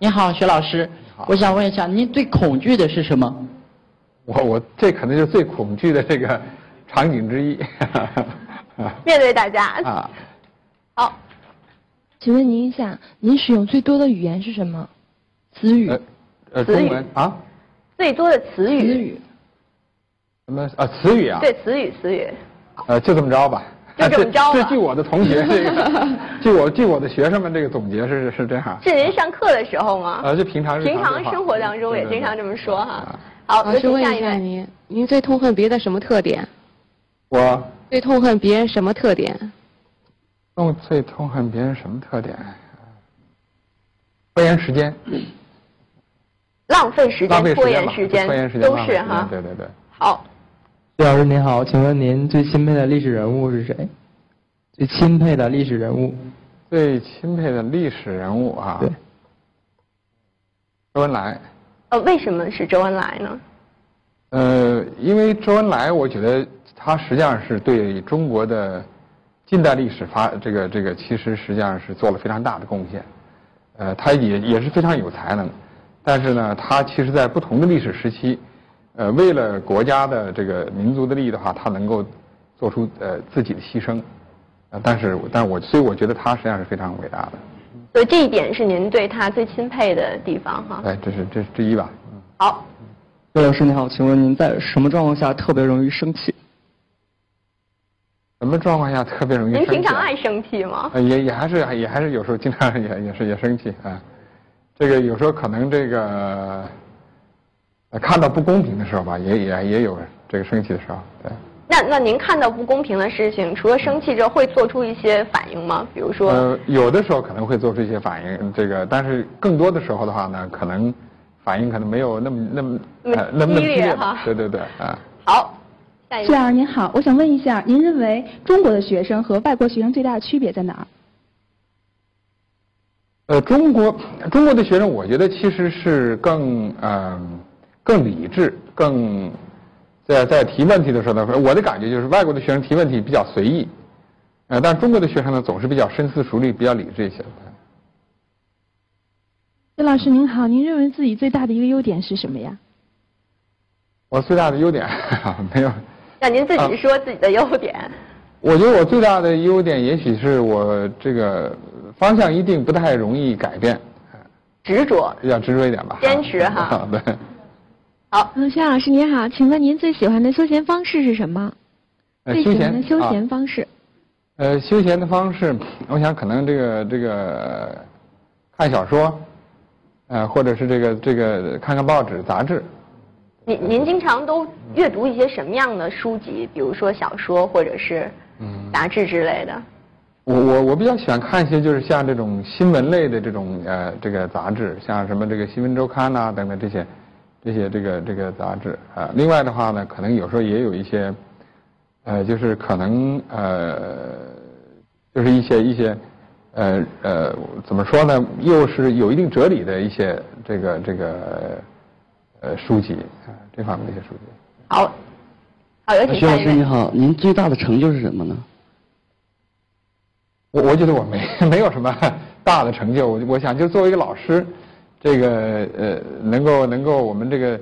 你好，徐老师，我想问一下，您最恐惧的是什么？我这可能是最恐惧的这个场景之一。面对大家啊，好，请问您一下，您使用最多的语言是什么？词语。中文啊。最多的词语。词语。什么啊？词语啊。对，词语，词语。就这么着吧。就这么着吧。据我的同学这个，据我的学生们这个总结是这样。是您上课的时候吗？就平常生活当中也经常这么说哈。好，我请下一位。您最痛恨别的什么特点？我。最痛恨别人什么特点？最痛恨别人什么特点？拖延时间，浪费时间，拖延时间，都是哈。对对对。好，徐老师您好，请问您最钦佩的历史人物是谁？最钦佩的历史人物。最钦佩的历史人物啊。对。周恩来。为什么是周恩来呢？因为周恩来，我觉得他实际上是对中国的近代历史其实实际上是做了非常大的贡献。他也是非常有才能，但是呢，他其实在不同的历史时期，为了国家的这个民族的利益的话，他能够做出自己的牺牲。所以我觉得他实际上是非常伟大的。所以这一点是您对他最钦佩的地方哈。哎，这是之一吧。嗯、好，魏老师你好，请问您在什么状况下特别容易生气？什么状况下特别容易生气？您平常爱生气吗？也还是有时候经常也生气啊。这个有时候可能这个看到不公平的时候吧，也有这个生气的时候。对。那您看到不公平的事情，除了生气之后，会做出一些反应吗？比如说？有的时候可能会做出一些反应，这个但是更多的时候的话呢，可能反应可能没有那么激烈哈。对对对啊。好。徐老师您好，我想问一下，您认为中国的学生和外国学生最大的区别在哪儿？中国的学生，我觉得其实是更理智，更在提问题的时候呢，我的感觉就是外国的学生提问题比较随意，但中国的学生呢总是比较深思熟虑，比较理智一些。徐老师您好，您认为自己最大的一个优点是什么呀？我最大的优点没有。那您自己说自己的优点。我觉得我最大的优点，也许是我这个方向一定不太容易改变。执着。比较执着一点吧。坚持哈。好的。好，徐老师您好，请问您最喜欢的休闲方式是什么？最喜欢的休闲方式。休闲的方式，我想可能这个看小说，或者是这个看看报纸杂志。您经常都阅读一些什么样的书籍？比如说小说或者是杂志之类的。我比较喜欢看一些就是像这种新闻类的这种这个杂志，像什么这个《新闻周刊》呐等等这些这个杂志啊。另外的话呢，可能有时候也有一些就是可能就是一些怎么说呢，又是有一定哲理的一些这个。书籍啊，这方面的一些书籍。好，好，有请。徐老师您好，您最大的成就是什么呢？我觉得我没有什么大的成就，我想就作为一个老师，这个能够我们这个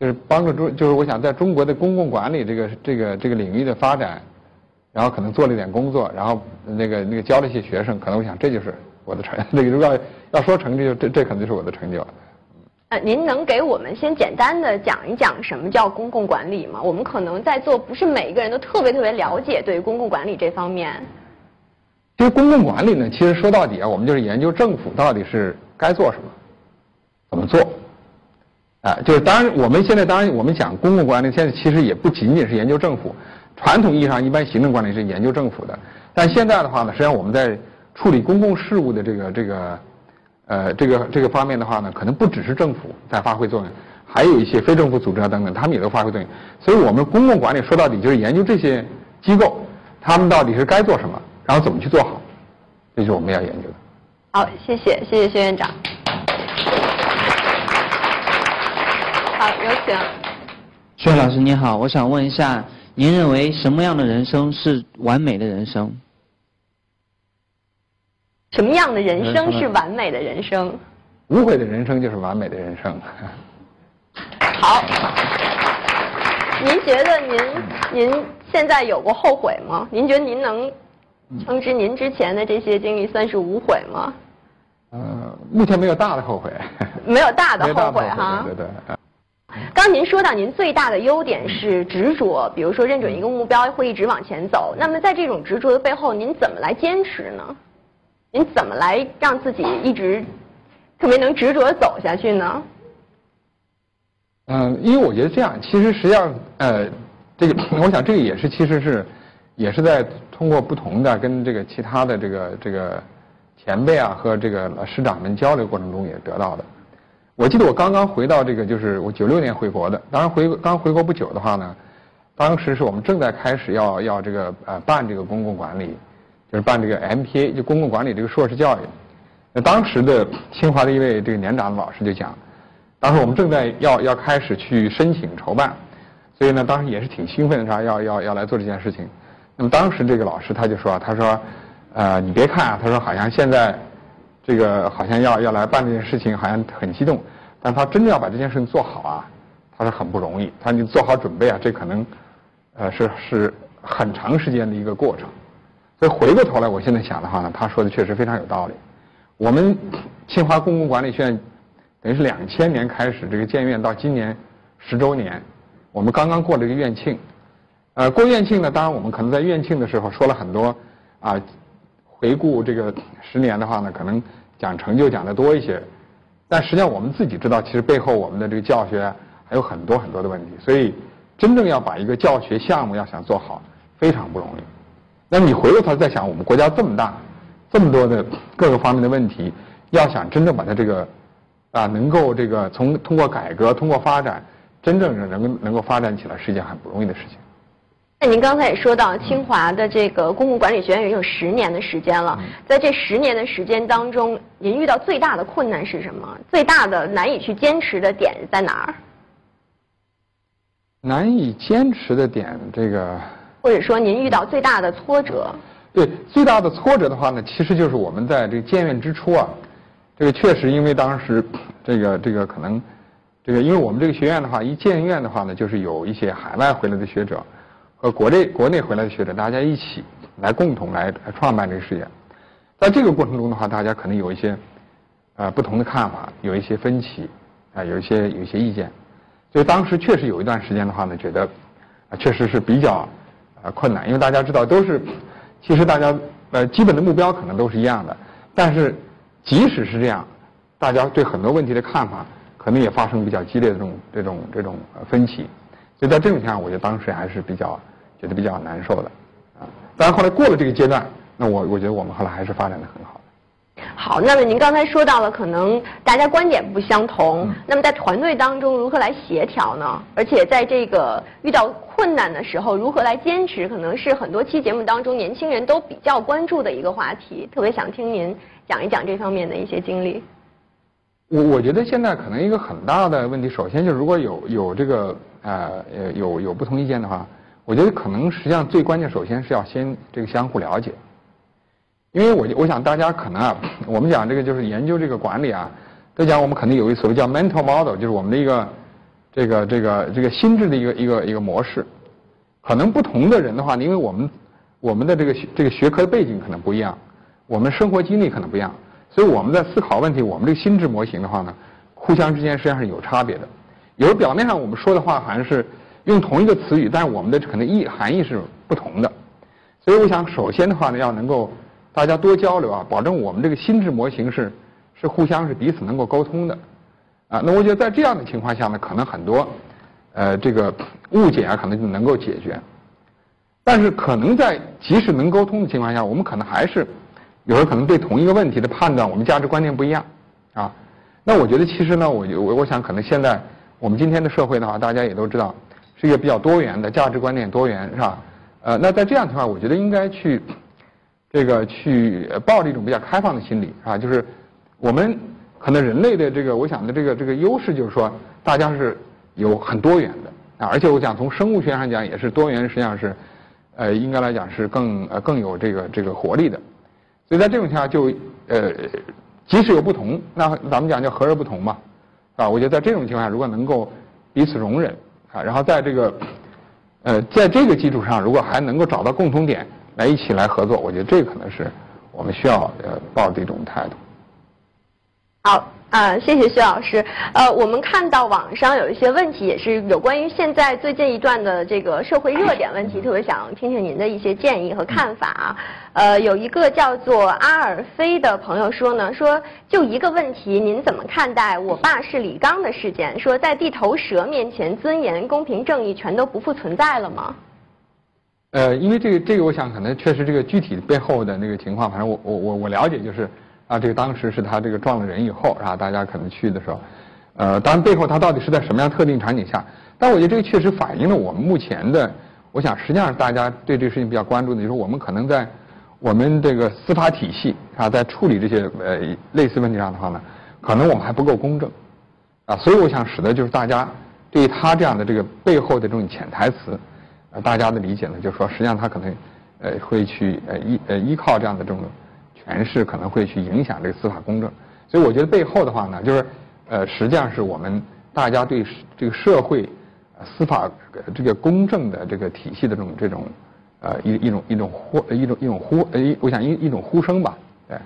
就是帮助就是我想在中国的公共管理这个领域的发展，然后可能做了一点工作，然后那个教了一些学生，可能我想这就是我的成，这个如果要说成就，这可能就是我的成就。您能给我们先简单的讲一讲什么叫公共管理吗？我们可能在座不是每一个人都特别了解对于公共管理这方面。其实公共管理呢，其实说到底啊，我们就是研究政府到底是该做什么，怎么做。就是当然我们讲公共管理，现在其实也不仅仅是研究政府。传统意义上，一般行政管理是研究政府的，但现在的话呢，实际上我们在处理公共事务的这个方面的话呢，可能不只是政府在发挥作用，还有一些非政府组织啊等等，他们也都发挥作用。所以我们公共管理说到底就是研究这些机构，他们到底是该做什么，然后怎么去做好，这是我们要研究的。好，谢谢薛院长。好，有请。薛老师您好，我想问一下，您认为什么样的人生是完美的人生？什么样的人生是完美的人生？无悔的人生就是完美的人生。好，您觉得您现在有过后悔吗？您觉得您能称之您之前的这些经历算是无悔吗？目前没有大的后悔。没有大的后悔哈。对对对。刚您说到您最大的优点是执着，比如说认准一个目标会一直往前走。那么在这种执着的背后，您怎么来坚持呢？您怎么来让自己一直特别能执着走下去呢？因为我觉得这样，其实实际上这个我想这个也是其实是在通过不同的跟这个其他的这个前辈啊和这个师长们交流过程中也得到的。我记得我刚刚回到这个，就是我96年回国的。当然刚回国不久的话呢，当时是我们正在开始要这个办这个公共管理，就是办这个 MPA 就公共管理这个硕士教育。那当时的清华的一位这个年长的老师就讲，当时我们正在要开始去申请筹办，所以呢当时也是挺兴奋的，要来做这件事情。那么当时这个老师他就说，他说你别看啊，他说好像现在这个好像要来办这件事情，好像很激动，但他真的要把这件事情做好啊，他说很不容易，他说你做好准备啊，这可能是很长时间的一个过程。所以回过头来我现在想的话呢，他说的确实非常有道理。我们清华公共管理学院等于是2000年开始这个建院，到今年10周年，我们刚刚过了一个院庆。过院庆呢，当然我们可能在院庆的时候说了很多啊，回顾这个10年的话呢，可能讲成就讲得多一些，但实际上我们自己知道，其实背后我们的这个教学还有很多很多的问题，所以真正要把一个教学项目要想做好，非常不容易。那你回过头再想，我们国家这么大，这么多的各个方面的问题，要想真正把它这个啊能够这个通过改革、通过发展，真正能够发展起来，是一件很不容易的事情。那您刚才也说到，清华的这个公共管理学院也有10年的时间了，在这10年的时间当中，您遇到最大的困难是什么？最大的难以去坚持的点在哪儿？难以坚持的点，这个或者说您遇到最大的挫折？对，最大的挫折的话呢，其实就是我们在这个建院之初啊，这个确实因为当时这个可能因为我们这个学院的话，一建院的话呢，就是有一些海外回来的学者和国内回来的学者，大家一起来共同来创办这个事业。在这个过程中的话，大家可能有一些不同的看法，有一些分歧啊，有一些意见。所以当时确实有一段时间的话呢，觉得确实是比较困难，因为大家知道都是其实大家基本的目标可能都是一样的，但是即使是这样，大家对很多问题的看法可能也发生比较激烈的这种分歧。所以在这种情况下，我觉得当时还是觉得比较难受的，啊，当然后来过了这个阶段，那我觉得我们后来还是发展得很好的。好，那么您刚才说到了，可能大家观点不相同，那么在团队当中如何来协调呢？而且在这个遇到困难的时候，如何来坚持，可能是很多期节目当中年轻人都比较关注的一个话题，特别想听您讲一讲这方面的一些经历。我觉得现在可能一个很大的问题，首先就是如果有这个有不同意见的话。我觉得可能实际上最关键，首先是要先这个相互了解，因为我想大家可能啊，我们讲这个就是研究这个管理啊，都讲我们肯定有一所谓叫 mental model， 就是我们的一个这个心智的一个模式。可能不同的人的话，因为我们的这个学科背景可能不一样，我们生活经历可能不一样，所以我们在思考问题，我们这个心智模型的话呢，互相之间实际上是有差别的。有时表面上我们说的话好像是用同一个词语，但是我们的可能含义是不同的，所以我想首先的话呢，要能够大家多交流啊，保证我们这个心智模型是互相是彼此能够沟通的啊。那我觉得在这样的情况下呢，可能很多这个误解啊，可能就能够解决。但是可能在即使能沟通的情况下，我们可能还是有时候可能对同一个问题的判断，我们价值观念不一样啊。那我觉得其实呢，我想可能现在我们今天的社会的话，大家也都知道。是一个比较多元的价值观念，多元是吧？那在这样的话，我觉得应该去去抱着一种比较开放的心理啊，就是我们可能人类的这个，我想的这个优势就是说，大家是有很多元的啊，而且我想从生物学上讲也是多元，实际上是应该来讲是更有这个活力的。所以在这种情况下就即使有不同，那咱们讲叫和而不同嘛，啊，我觉得在这种情况下，如果能够彼此容忍啊，然后在这个在这个基础上，如果还能够找到共同点来一起来合作，我觉得这个可能是我们需要抱的一种态度。好。谢谢薛老师。我们看到网上有一些问题，也是有关于现在最近一段的这个社会热点问题，特别想听听您的一些建议和看法啊。有一个叫做阿尔飞的朋友说呢，说就一个问题，您怎么看待我爸是李刚的事件？说在地头蛇面前，尊严、公平、正义全都不复存在了吗？因为这个，我想可能确实这个具体背后的那个情况，反正我了解就是。啊，这个当时是他这个撞了人以后，然后大家可能去的时候，当然背后他到底是在什么样特定场景下？但我觉得这个确实反映了我们目前的，我想实际上大家对这个事情比较关注的，就是我们可能在我们这个司法体系啊，在处理这些类似问题上的话呢，可能我们还不够公正，啊，所以我想使得就是大家对他这样的这个背后的这种潜台词，大家的理解呢，就是说实际上他可能会去依靠这样的这种。权势可能会去影响这个司法公正，所以我觉得背后的话呢，就是实际上是我们大家对这个社会、司法这个公正的这个体系的这种一种呼声吧，对。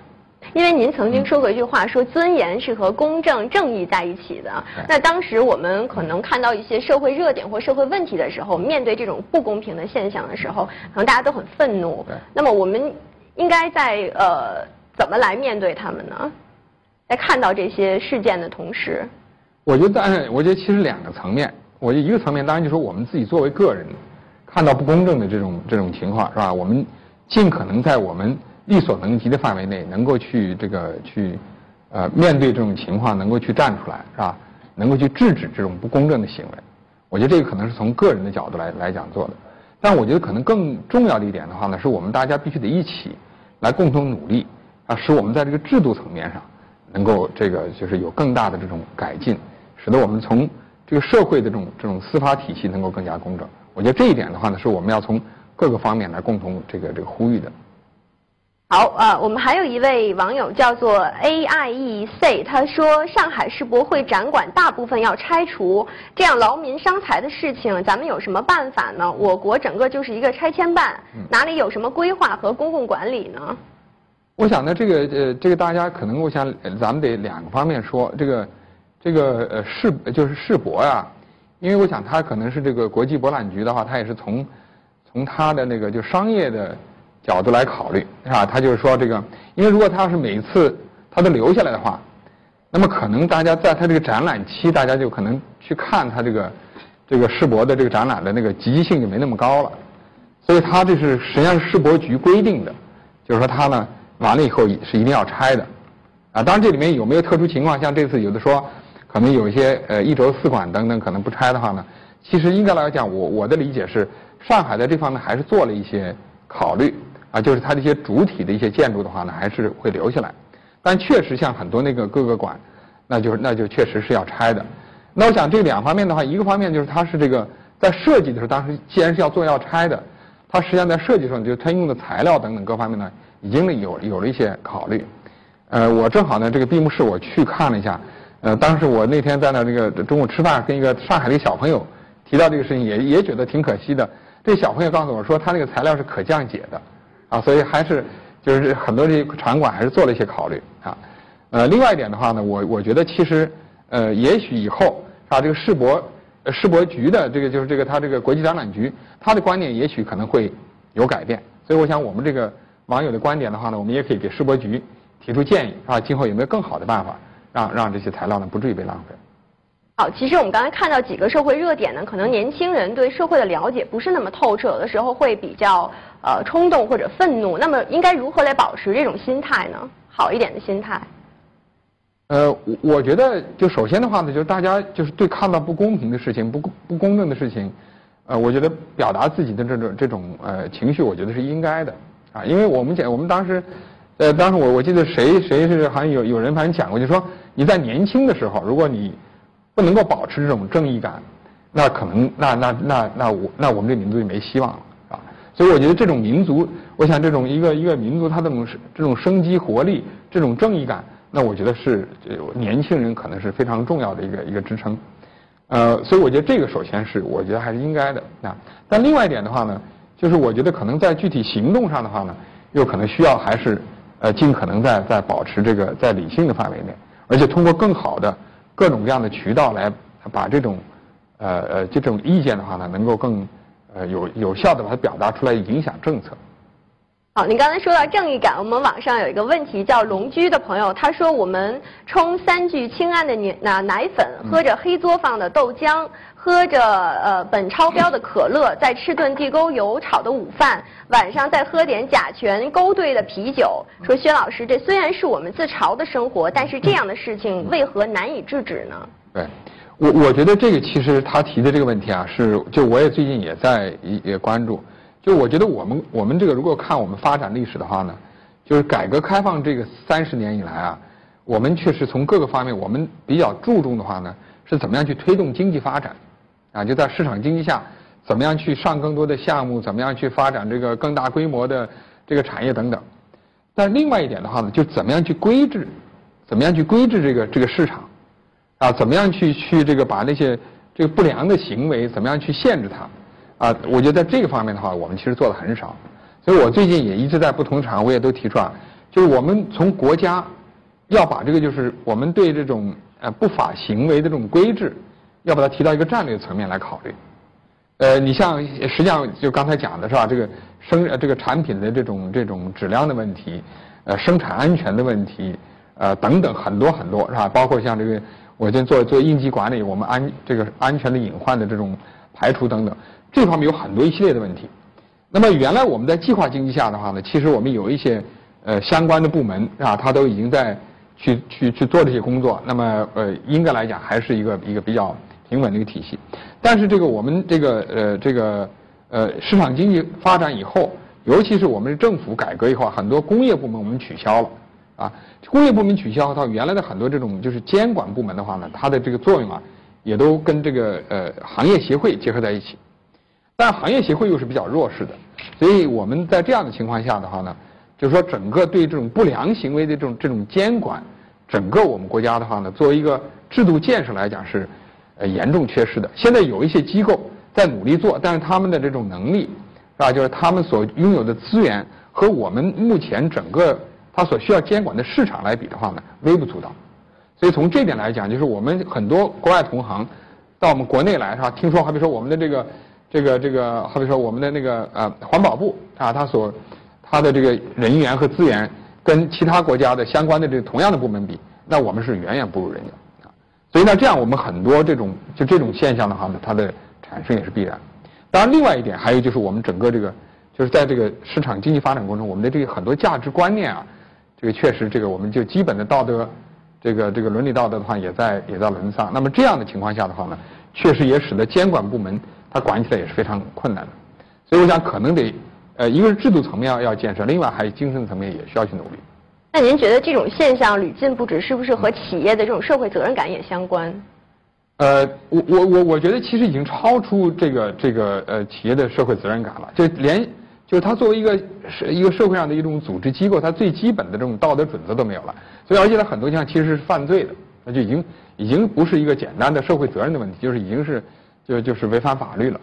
因为您曾经说过一句话，说尊严是和公正、正义在一起的。那当时我们可能看到一些社会热点或社会问题的时候，面对这种不公平的现象的时候，可能大家都很愤怒。那么我们。应该在怎么来面对他们呢？在看到这些事件的同时，我觉得其实两个层面，我觉得一个层面当然就是说我们自己作为个人看到不公正的这种情况是吧？我们尽可能在我们力所能及的范围内，能够去面对这种情况，能够去站出来是吧？能够去制止这种不公正的行为，我觉得这个可能是从个人的角度来讲做的。但我觉得可能更重要的一点的话呢，是我们大家必须得一起来共同努力啊，使我们在这个制度层面上能够这个就是有更大的这种改进，使得我们从这个社会的这种司法体系能够更加公正。我觉得这一点的话呢，是我们要从各个方面来共同这个呼吁的。好我们还有一位网友叫做 AIEC， 他说上海世博会展馆大部分要拆除，这样劳民伤财的事情，咱们有什么办法呢？我国整个就是一个拆迁办，哪里有什么规划和公共管理呢？我想呢，这个大家可能我想咱们得两个方面说，世博啊，因为我想它可能是这个国际博览局的话，它也是从它的那个就商业的。角度来考虑是吧？他就是说这个，因为如果他要是每一次他都留下来的话，那么可能大家在他这个展览期，大家就可能去看他这个世博的这个展览的那个积极性就没那么高了。所以他这是实际上是世博局规定的，就是说他呢完了以后是一定要拆的啊。当然这里面有没有特殊情况，像这次有的说可能有一些一轴四馆等等可能不拆的话呢，其实应该来讲，我的理解是上海在这方面还是做了一些考虑。啊，就是它这些主体的一些建筑的话呢，还是会留下来，但确实像很多那个各个馆，那就确实是要拆的。那我想这两方面的话，一个方面就是它是这个在设计的时候，当时既然是要拆的，它实际上在设计上就是它用的材料等等各方面呢，已经有了一些考虑。我正好呢这个闭幕式我去看了一下，当时我那天在那这个中午吃饭，跟一个上海的小朋友提到这个事情，也觉得挺可惜的。这小朋友告诉我说，他那个材料是可降解的。啊，所以还是就是很多这些场馆还是做了一些考虑啊。另外一点的话呢，我觉得其实也许以后啊，这个世博局的它这个国际展览局，它的观点也许可能会有改变。所以我想我们这个网友的观点的话呢，我们也可以给世博局提出建议啊，今后有没有更好的办法让这些材料呢不至于被浪费。好，其实我们刚才看到几个社会热点呢，可能年轻人对社会的了解不是那么透彻，有的时候会比较冲动或者愤怒。那么应该如何来保持这种心态呢？好一点的心态。我觉得就首先的话呢，就是大家就是对看到不公平的事情、不公正的事情，我觉得表达自己的这种情绪，我觉得是应该的啊。因为我们当时，当时我记得谁是好像有人反正讲过，就说你在年轻的时候，如果你不能够保持这种正义感，那可能那我们这民族就没希望了啊！所以我觉得这种民族，我想这种一个民族它这种生机活力、这种正义感，那我觉得是年轻人可能是非常重要的一个支撑。所以我觉得这个首先是我觉得还是应该的啊。但另外一点的话呢，就是我觉得可能在具体行动上的话呢，又可能需要还是尽可能在保持这个在理性的范围内，而且通过更好的各种各样的渠道来把这种意见的话呢，能够更有效的把它表达出来，影响政策。好，您刚才说到正义感，我们网上有一个问题叫龙居的朋友，他说我们冲3聚氰胺的奶粉，喝着黑作坊的豆浆，喝着苯超标的可乐，再吃顿地沟油炒的午饭，晚上再喝点甲醛勾兑的啤酒。说薛老师，这虽然是我们自嘲的生活，但是这样的事情为何难以制止呢？对，我觉得这个其实他提的这个问题啊，是就我也最近也在也关注。就我觉得我们这个如果看我们发展历史的话呢，就是改革开放这个30年以来啊，我们确实从各个方面我们比较注重的话呢，是怎么样去推动经济发展啊，就在市场经济下怎么样去上更多的项目，怎么样去发展这个更大规模的这个产业等等。但另外一点的话呢，就怎么样去规制这个市场啊，怎么样去这个把那些这个不良的行为怎么样去限制它。啊，我觉得在这个方面的话，我们其实做的很少，所以我最近也一直在不同场合我也都提出啊，就是我们从国家要把这个就是我们对这种不法行为的这种规制，要把它提到一个战略层面来考虑。你像实际上就刚才讲的是吧，这个这个产品的这种质量的问题，生产安全的问题，等等很多很多是吧？包括像这个我先做应急管理，我们安全的隐患的这种排除等等。这方面有很多一系列的问题，那么原来我们在计划经济下的话呢，其实我们有一些相关的部门啊，它都已经在去做这些工作，那么应该来讲还是一个比较平稳的一个体系。但是这个我们市场经济发展以后，尤其是我们政府改革以后，很多工业部门我们取消了啊，工业部门取消它原来的很多这种就是监管部门的话呢，它的这个作用啊，也都跟这个行业协会结合在一起。但行业协会又是比较弱势的，所以我们在这样的情况下的话呢，就是说整个对这种不良行为的这种监管，整个我们国家的话呢，作为一个制度建设来讲是严重缺失的。现在有一些机构在努力做，但是他们的这种能力是吧，就是他们所拥有的资源和我们目前整个他所需要监管的市场来比的话呢，微不足道。所以从这点来讲，就是我们很多国外同行到我们国内来是吧，听说好比说我们的这个，好比说我们的那个环保部啊，它的这个人员和资源跟其他国家的相关的这同样的部门比，那我们是远远不如人家啊。所以呢，这样我们很多这种现象的话呢，它的产生也是必然。当然，另外一点还有就是我们整个这个就是在这个市场经济发展过程中，我们的这个很多价值观念啊，这个确实这个我们就基本的道德这个伦理道德的话也在沦丧。那么这样的情况下的话呢，确实也使得监管部门它管起来也是非常困难的，所以我想可能得，一个是制度层面要建设，另外还有精神层面也需要去努力。那您觉得这种现象屡禁不止，是不是和企业的这种社会责任感也相关？我觉得其实已经超出这个企业的社会责任感了，就连就是它作为一个社会上的一种组织机构，它最基本的这种道德准则都没有了，所以而且它很多项其实是犯罪的，那就已经不是一个简单的社会责任的问题，就是已经是。就是违反法律了。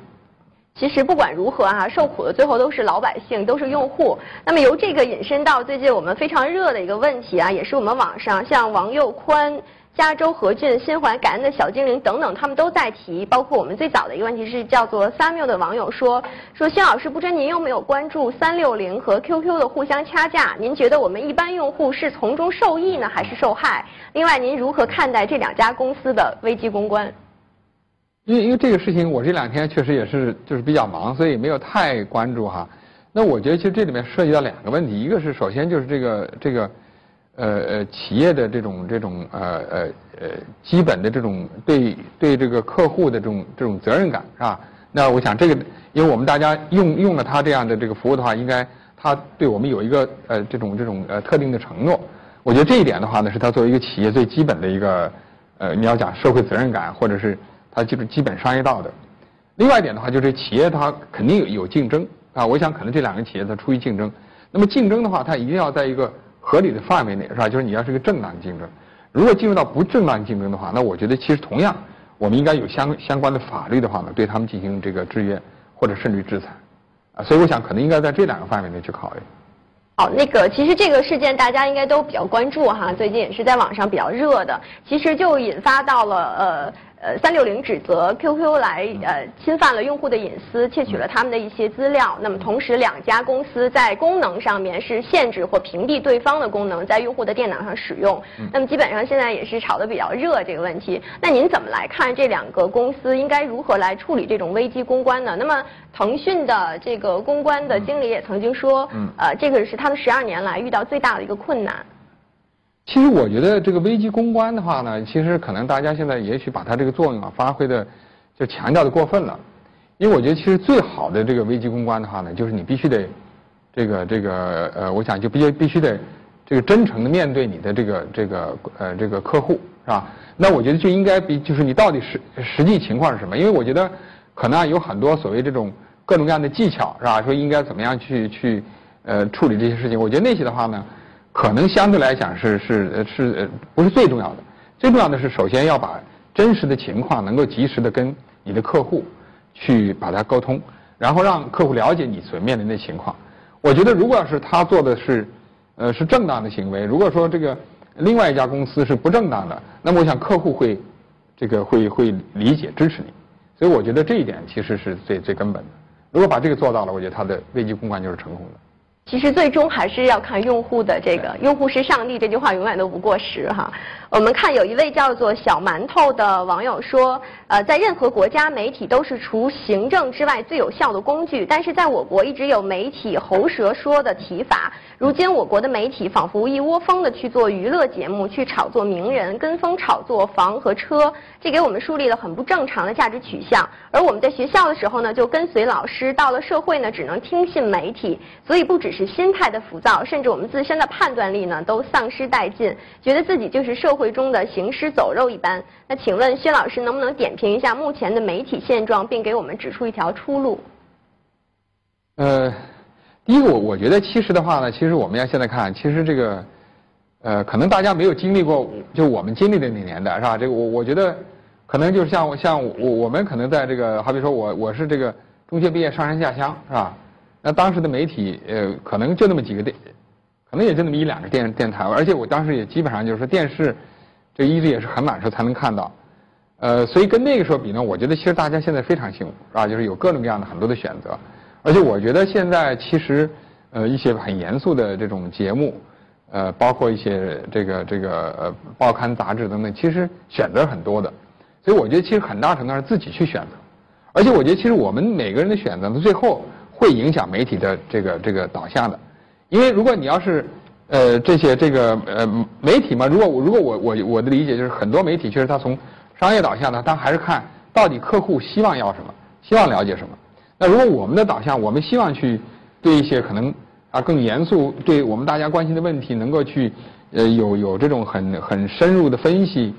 其实不管如何啊，受苦的最后都是老百姓，都是用户。那么由这个引申到最近我们非常热的一个问题啊，也是我们网上像王佑宽、加州和俊、心怀感恩的小精灵等等，他们都在提。包括我们最早的一个问题是叫做 Samuel 的网友说薛老师，不知您有没有关注360和 QQ 的互相掐架？您觉得我们一般用户是从中受益呢，还是受害？另外，您如何看待这两家公司的危机公关？因为这个事情，我这两天确实也是就是比较忙，所以没有太关注哈。那我觉得其实这里面涉及到两个问题，一个是首先就是这个企业的这种基本的这种对这个客户的这种责任感是吧？那我想这个，因为我们大家用了他这样的这个服务的话，应该他对我们有一个这种特定的承诺。我觉得这一点的话呢，是他作为一个企业最基本的一个你要讲社会责任感或者是。它就是基本商业道德。另外一点的话，就是企业它肯定有竞争啊，我想可能这两个企业它出于竞争，那么竞争的话，它一定要在一个合理的范围内，是吧？就是你要是个正当竞争，如果进入到不正当竞争的话，那我觉得其实同样我们应该有相关的法律的话呢，对他们进行这个制约或者甚至制裁，啊，所以我想可能应该在这两个范围内去考虑。好，那个其实这个事件大家应该都比较关注哈，最近也是在网上比较热的，其实就引发到了360指责 QQ 来侵犯了用户的隐私，窃取了他们的一些资料。那么同时两家公司在功能上面是限制或屏蔽对方的功能在用户的电脑上使用。那么基本上现在也是炒得比较热这个问题。那您怎么来看这两个公司应该如何来处理这种危机公关呢？那么腾讯的这个公关的经理也曾经说，这个是他们12年来遇到最大的一个困难。其实我觉得这个危机公关的话呢，其实可能大家现在也许把它这个作用啊发挥的就强调的过分了，因为我觉得其实最好的这个危机公关的话呢，就是你必须得我想就必须得这个真诚的面对你的这个客户，是吧？那我觉得就应该就是你到底实际情况是什么？因为我觉得可能有很多所谓这种各种各样的技巧，是吧？说应该怎么样去处理这些事情，我觉得那些的话呢，可能相对来讲是不是最重要的？最重要的是，首先要把真实的情况能够及时的跟你的客户去把它沟通，然后让客户了解你所面临的情况。我觉得，如果要是他做的是正当的行为，如果说这个另外一家公司是不正当的，那么我想客户会理解支持你。所以我觉得这一点其实是最根本的。如果把这个做到了，我觉得他的危机公关就是成功的。其实最终还是要看用户的这个"用户是上帝"这句话永远都不过时哈。我们看有一位叫做小馒头的网友说，在任何国家，媒体都是除行政之外最有效的工具，但是在我国一直有媒体喉舌说的提法。如今我国的媒体仿佛一窝蜂的去做娱乐节目，去炒作名人，跟风炒作房和车，这给我们树立了很不正常的价值取向。而我们在学校的时候呢，就跟随老师，到了社会呢，只能听信媒体，所以不只是心态的浮躁，甚至我们自身的判断力呢都丧失殆尽，觉得自己就是社会中的行尸走肉一般。那请问薛老师能不能点评一下目前的媒体现状，并给我们指出一条出路？第一个我觉得其实的话呢，其实我们要现在看，其实这个可能大家没有经历过就我们经历的那年代，是吧？这个我觉得可能就是像我们可能在这个好比说我是这个中学毕业上山下乡，是吧？那当时的媒体，可能就那么几个可能也就那么一两个电台，而且我当时也基本上就是说电视，这一直也是很晚时候才能看到，所以跟那个时候比呢，我觉得其实大家现在非常幸福，是吧？就是有各种各样的很多的选择，而且我觉得现在其实，一些很严肃的这种节目，包括一些这个报刊杂志等等，其实选择很多的，所以我觉得其实很大程度上是自己去选择，而且我觉得其实我们每个人的选择呢，最后会影响媒体的这个导向的。因为如果你要是媒体嘛，如果我的理解就是，很多媒体其实它从商业导向呢，它还是看到底客户希望要什么，希望了解什么。那如果我们的导向，我们希望去对一些可能啊更严肃，对我们大家关心的问题能够去有这种很深入的分析，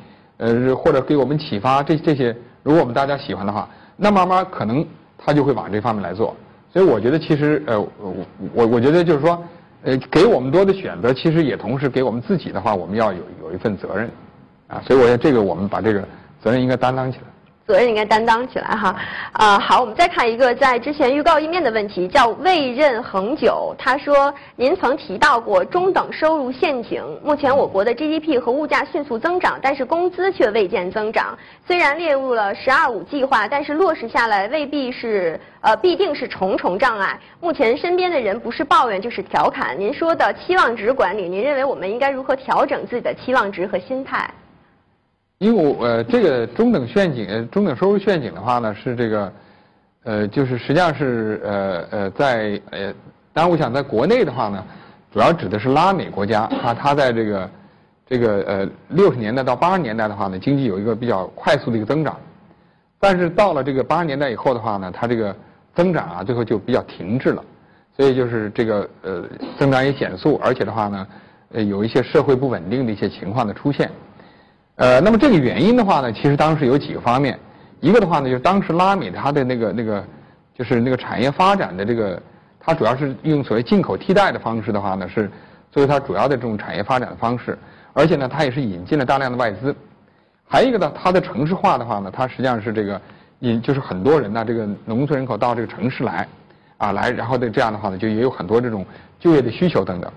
或者给我们启发这些，如果我们大家喜欢的话，那慢慢可能他就会往这方面来做。所以我觉得其实我觉得就是说，给我们多的选择，其实也同时给我们自己的话，我们要有一份责任，啊，所以我觉得这个我们把这个责任应该担当起来。责任应该担当起来哈，好，我们再看一个在之前预告一面的问题，叫未任恒久。他说，您曾提到过中等收入陷阱，目前我国的 GDP 和物价迅速增长，但是工资却未见增长。虽然列入了15计划，但是落实下来必定是重重障碍。目前身边的人不是抱怨就是调侃。您说的期望值管理，您认为我们应该如何调整自己的期望值和心态？因为这个中等收入陷阱的话呢，是这个，就是实际上是当然我想在国内的话呢，主要指的是拉美国家啊，它在这个60年代到80年代的话呢，经济有一个比较快速的一个增长，但是到了这个80年代以后的话呢，它这个增长啊，最后就比较停滞了，所以就是这个增长也减速，而且的话呢，有一些社会不稳定的一些情况的出现。那么这个原因的话呢，其实当时有几个方面，一个的话呢，就是当时拉美它的那个，就是那个产业发展的它主要是用所谓进口替代的方式的话呢，是作为它主要的这种产业发展的方式。而且呢，它也是引进了大量的外资。还有一个呢，它的城市化的话呢，它实际上是这个就是很多人呢，这个农村人口到这个城市来，然后这样的话呢，就也有很多这种就业的需求等等。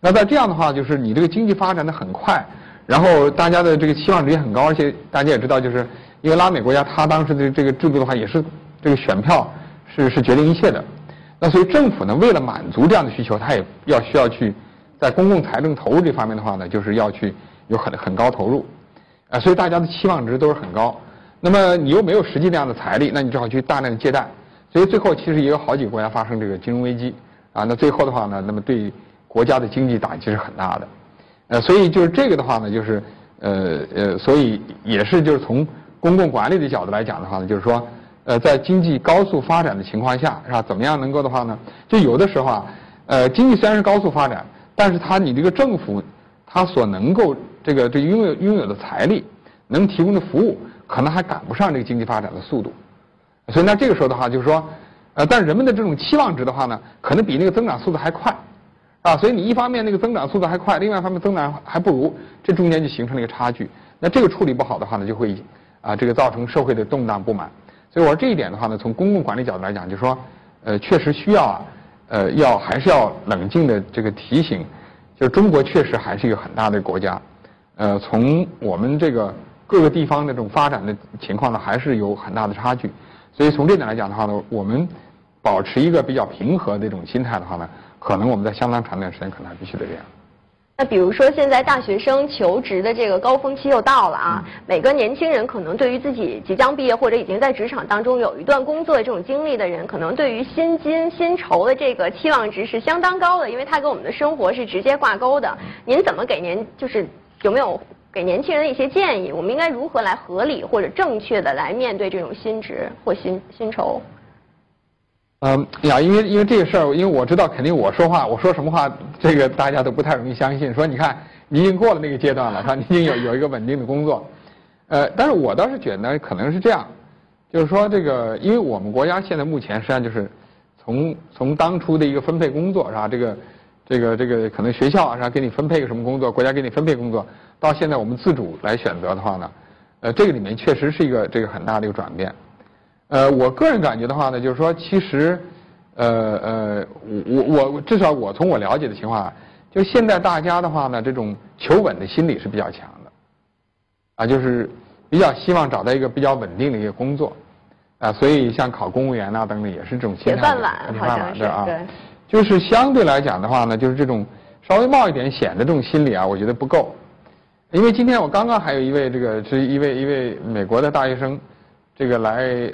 那在这样的话，就是你这个经济发展的很快，然后大家的这个期望值也很高，而且大家也知道，就是因为拉美国家它当时的这个制度的话，也是这个选票是决定一切的。那所以政府呢，为了满足这样的需求，它也需要去在公共财政投入这方面的话呢，就是要去有很高投入，所以大家的期望值都是很高。那么你又没有实际那样的财力，那你只好去大量的借贷，所以最后其实也有好几个国家发生这个金融危机啊。那最后的话呢，那么对国家的经济打击是很大的，所以就是这个的话呢，就是所以也是就是从公共管理的角度来讲的话呢，就是说在经济高速发展的情况下，是吧？怎么样能够的话呢？就有的时候啊，经济虽然是高速发展，但是你这个政府它所能够这拥有的财力，能提供的服务，可能还赶不上这个经济发展的速度。所以那这个时候的话，就是说，但人们的这种期望值的话呢，可能比那个增长速度还快。啊，所以你一方面那个增长速度还快，另外一方面增长还不如，这中间就形成了一个差距。那这个处理不好的话呢，就会这个造成社会的动荡不满。所以我说这一点的话呢，从公共管理角度来讲，就是说，确实需要还是要冷静的这个提醒，就是中国确实还是一个很大的国家，从我们这个各个地方的这种发展的情况呢，还是有很大的差距。所以从这点来讲的话呢，我们保持一个比较平和的这种心态的话呢，可能我们在相当长一段时间可能还必须得这样。那比如说，现在大学生求职的这个高峰期又到了啊，每个年轻人可能对于自己即将毕业或者已经在职场当中有一段工作的这种经历的人，可能对于薪金、薪酬的这个期望值是相当高的，因为它跟我们的生活是直接挂钩的。您怎么有没有给年轻人一些建议？我们应该如何来合理或者正确的来面对这种薪职或薪酬？因为这个事儿，因为我知道肯定我说什么话，这个大家都不太容易相信。说你看，你已经过了那个阶段了，你已经有一个稳定的工作，但是我倒是觉得可能是这样，就是说这个，因为我们国家现在目前实际上就是从当初的一个分配工作是吧，这个可能学校是吧给你分配个什么工作，国家给你分配工作，到现在我们自主来选择的话呢，这个里面确实是一个很大的一个转变。我个人感觉的话呢，就是说，其实，我至少我从我了解的情况啊，就现在大家的话呢，这种求稳的心理是比较强的，就是比较希望找到一个比较稳定的一个工作，所以像考公务员呐等等也是这种心态。铁饭碗好像是啊，就是相对来讲的话呢，就是这种稍微冒一点险的这种心理啊，我觉得不够，因为今天我刚刚还有一位一位美国的大学生。这个来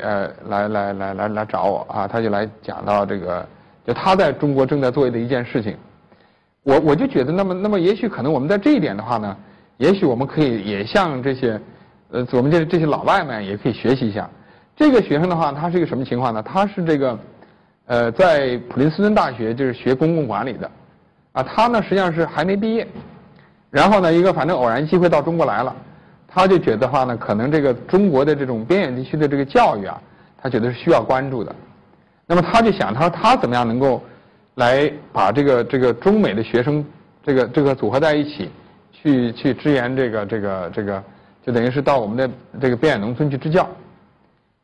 找我啊，他就来讲到这个，就他在中国正在做的一件事情，我就觉得那么也许可能我们在这一点的话呢，也许我们可以也像这些，我们这些老外们也可以学习一下。这个学生的话，他是一个什么情况呢？他是这个，在普林斯顿大学就是学公共管理的，他呢实际上是还没毕业，然后呢一个反正偶然机会到中国来了。他就觉得话呢，可能这个中国的这种边远地区的这个教育啊，他觉得是需要关注的。那么他就想，他怎么样能够来把这个中美的学生这个组合在一起，去支援这个，就等于是到我们的这个边远农村去支教。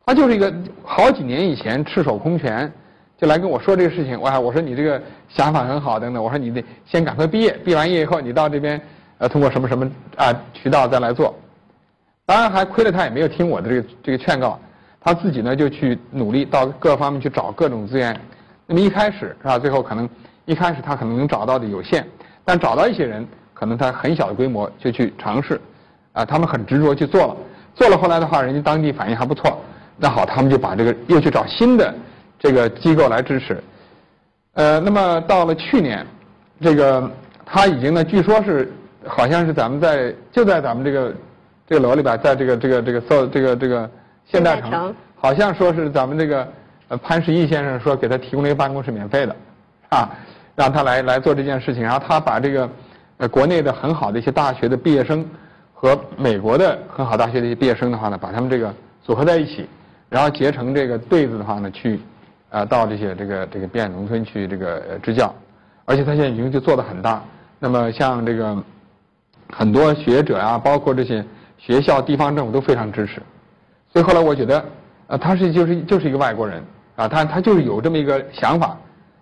他就是一个好几年以前赤手空拳就来跟我说这个事情。我说你这个想法很好等等，我说你得先赶快毕业，毕完业以后你到这边通过什么什么渠道再来做。当然还亏了，他也没有听我的这个劝告，他自己呢就去努力到各方面去找各种资源。那么一开始是吧，最后可能一开始他可能能找到的有限，但找到一些人，可能他很小的规模就去尝试，他们很执着去做了，后来的话，人家当地反应还不错，那好，他们就把这个又去找新的这个机构来支持。那么到了去年，这个他已经呢，据说是好像是就在咱们这个楼里边，在这个现代城，好像说是咱们这个潘石屹先生说给他提供了一个办公室免费的，让他来做这件事情。然后他把这个国内的很好的一些大学的毕业生和美国的很好大学的一些毕业生的话呢，把他们这个组合在一起，然后结成这个对子的话呢，去到这些这个边远农村去支教。而且他现在已经就做得很大，那么像这个很多学者啊，包括这些学校、地方政府都非常支持。所以后来我觉得，他就是一个外国人啊，他就是有这么一个想法，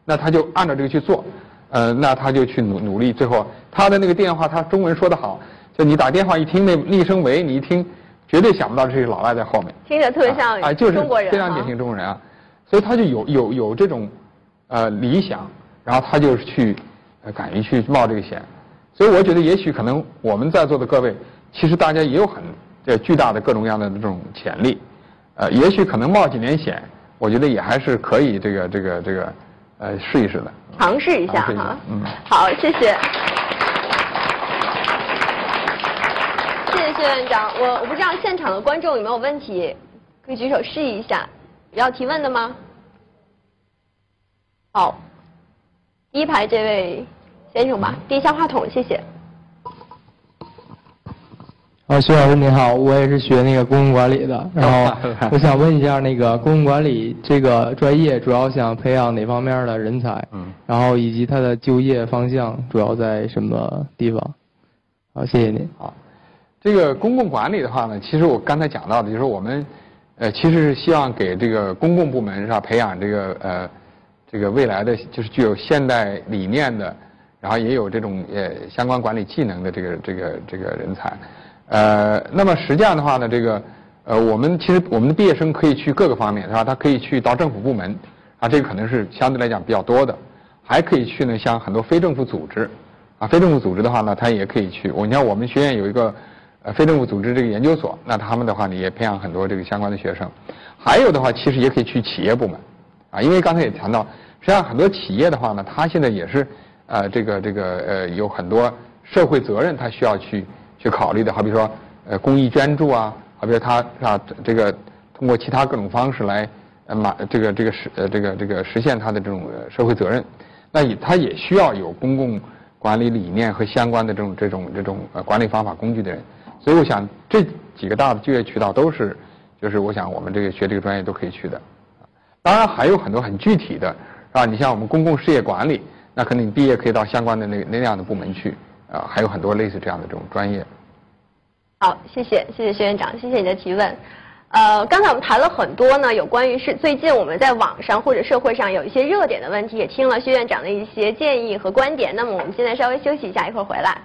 那他就按照这个去做，那他就去努力。最后他的那个电话，他中文说得好，就你打电话一听那厉声喂，你一听绝对想不到这些老外在后面，听着特别像啊，就是非常典型中国人啊。所以他就有这种理想，然后他就是去敢于去冒这个险。所以我觉得，也许可能我们在座的各位，其实大家也有很巨大的各种各样的这种潜力，也许可能冒几年险，我觉得也还是可以试一试的，尝试一下哈。嗯，好，谢谢。谢谢院长，我不知道现场的观众有没有问题，可以举手试一下。要提问的吗？好，第一排这位先生吧，递一下话筒，谢谢。啊，徐老师您好，我也是学那个公共管理的，然后我想问一下，那个公共管理这个专业主要想培养哪方面的人才？嗯，然后以及它的就业方向主要在什么地方？好，谢谢您。好，这个公共管理的话呢，其实我刚才讲到的，就是我们其实是希望给这个公共部门是吧，培养这个未来的就是具有现代理念的，然后也有这种相关管理技能的这个人才。那么实际上的话呢，这个我们的毕业生可以去各个方面是吧？他可以去到政府部门啊，这个可能是相对来讲比较多的，还可以去呢像很多非政府组织啊，非政府组织的话呢，他也可以去。你看我们学院有一个非政府组织这个研究所，那他们的话呢也培养很多这个相关的学生。还有的话，其实也可以去企业部门啊，因为刚才也谈到，实际上很多企业的话呢，它现在也是有很多社会责任，它需要去考虑的，好比说，公益捐助啊，好比说他啊，这个通过其他各种方式来实现他的这种社会责任，那他也需要有公共管理理念和相关的这种管理方法工具的人，所以我想这几个大的就业渠道都是，就是我想我们这个学这个专业都可以去的，当然还有很多很具体的啊，你像我们公共事业管理，那可能你毕业可以到相关的那样的部门去。啊，还有很多类似这样的这种专业。好，谢谢薛院长，谢谢你的提问。刚才我们谈了很多呢，有关于是最近我们在网上或者社会上有一些热点的问题，也听了薛院长的一些建议和观点。那么我们现在稍微休息一下，一会儿回来。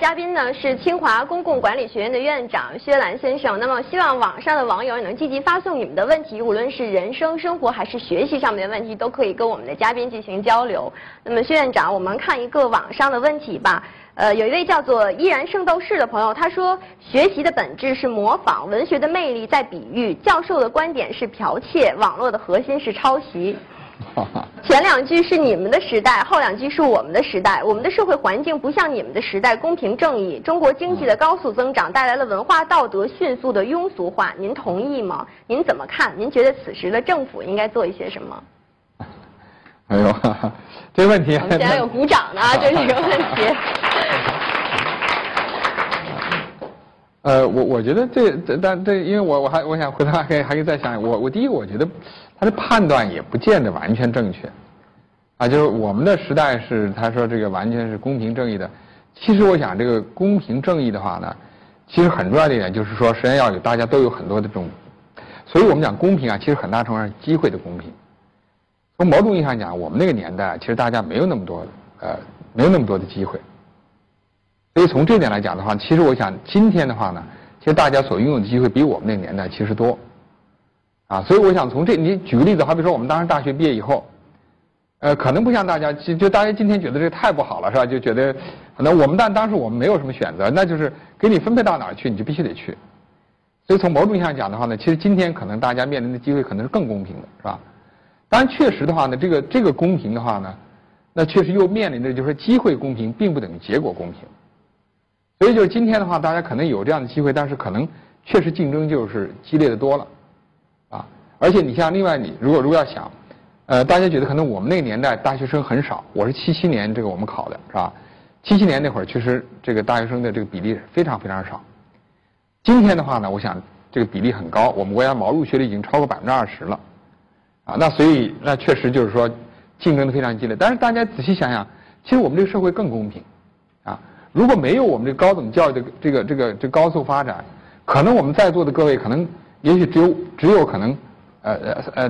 嘉宾呢是清华公共管理学院的院长薛澜先生。那么希望网上的网友也能积极发送你们的问题，无论是人生、生活还是学习上面的问题，都可以跟我们的嘉宾进行交流。那么薛院长，我们看一个网上的问题吧。有一位叫做依然圣斗士的朋友，他说：学习的本质是模仿，文学的魅力在比喻，教授的观点是剽窃，网络的核心是抄袭。前两句是你们的时代，后两句是我们的时代。我们的社会环境不像你们的时代公平正义。中国经济的高速增长带来了文化道德迅速的庸俗化，您同意吗？您怎么看？您觉得此时的政府应该做一些什么？哎呦，这问题我们现在有鼓掌呢，这是一个问题。我觉得但因为我想回答，还可以再想。我第一个我觉得他的判断也不见得完全正确，啊，就是我们的时代是他说这个完全是公平正义的。其实我想这个公平正义的话呢，其实很重要的一点就是说，实际上要有大家都有很多的这种，所以我们讲公平啊，其实很大程度上是机会的公平。从某种意义上讲，我们那个年代其实大家没有那么多的机会。所以从这点来讲的话，其实我想今天的话呢，其实大家所拥有的机会比我们那个年代其实多，啊，所以我想从这，你举个例子，好比说我们当时大学毕业以后，可能不像大家，就大家今天觉得这太不好了，是吧？就觉得可能我们当时我们没有什么选择，那就是给你分配到哪儿去，你就必须得去。所以从某种意义上讲的话呢，其实今天可能大家面临的机会可能是更公平的，是吧？当然，确实的话呢，这个公平的话呢，那确实又面临着就是机会公平并不等于结果公平。所以就是今天的话，大家可能有这样的机会，但是可能确实竞争就是激烈的多了，啊！而且你像另外，你如果要想，大家觉得可能我们那个年代大学生很少，我是77年这个我们考的是吧？77年那会儿，其实这个大学生的这个比例非常非常少。今天的话呢，我想这个比例很高，我们国家毛入学率已经超过20%了，啊，那所以那确实就是说竞争的非常激烈。但是大家仔细想想，其实我们这个社会更公平，啊，如果没有我们这个高等教育的这高速发展，可能我们在座的各位可能也许只有可能。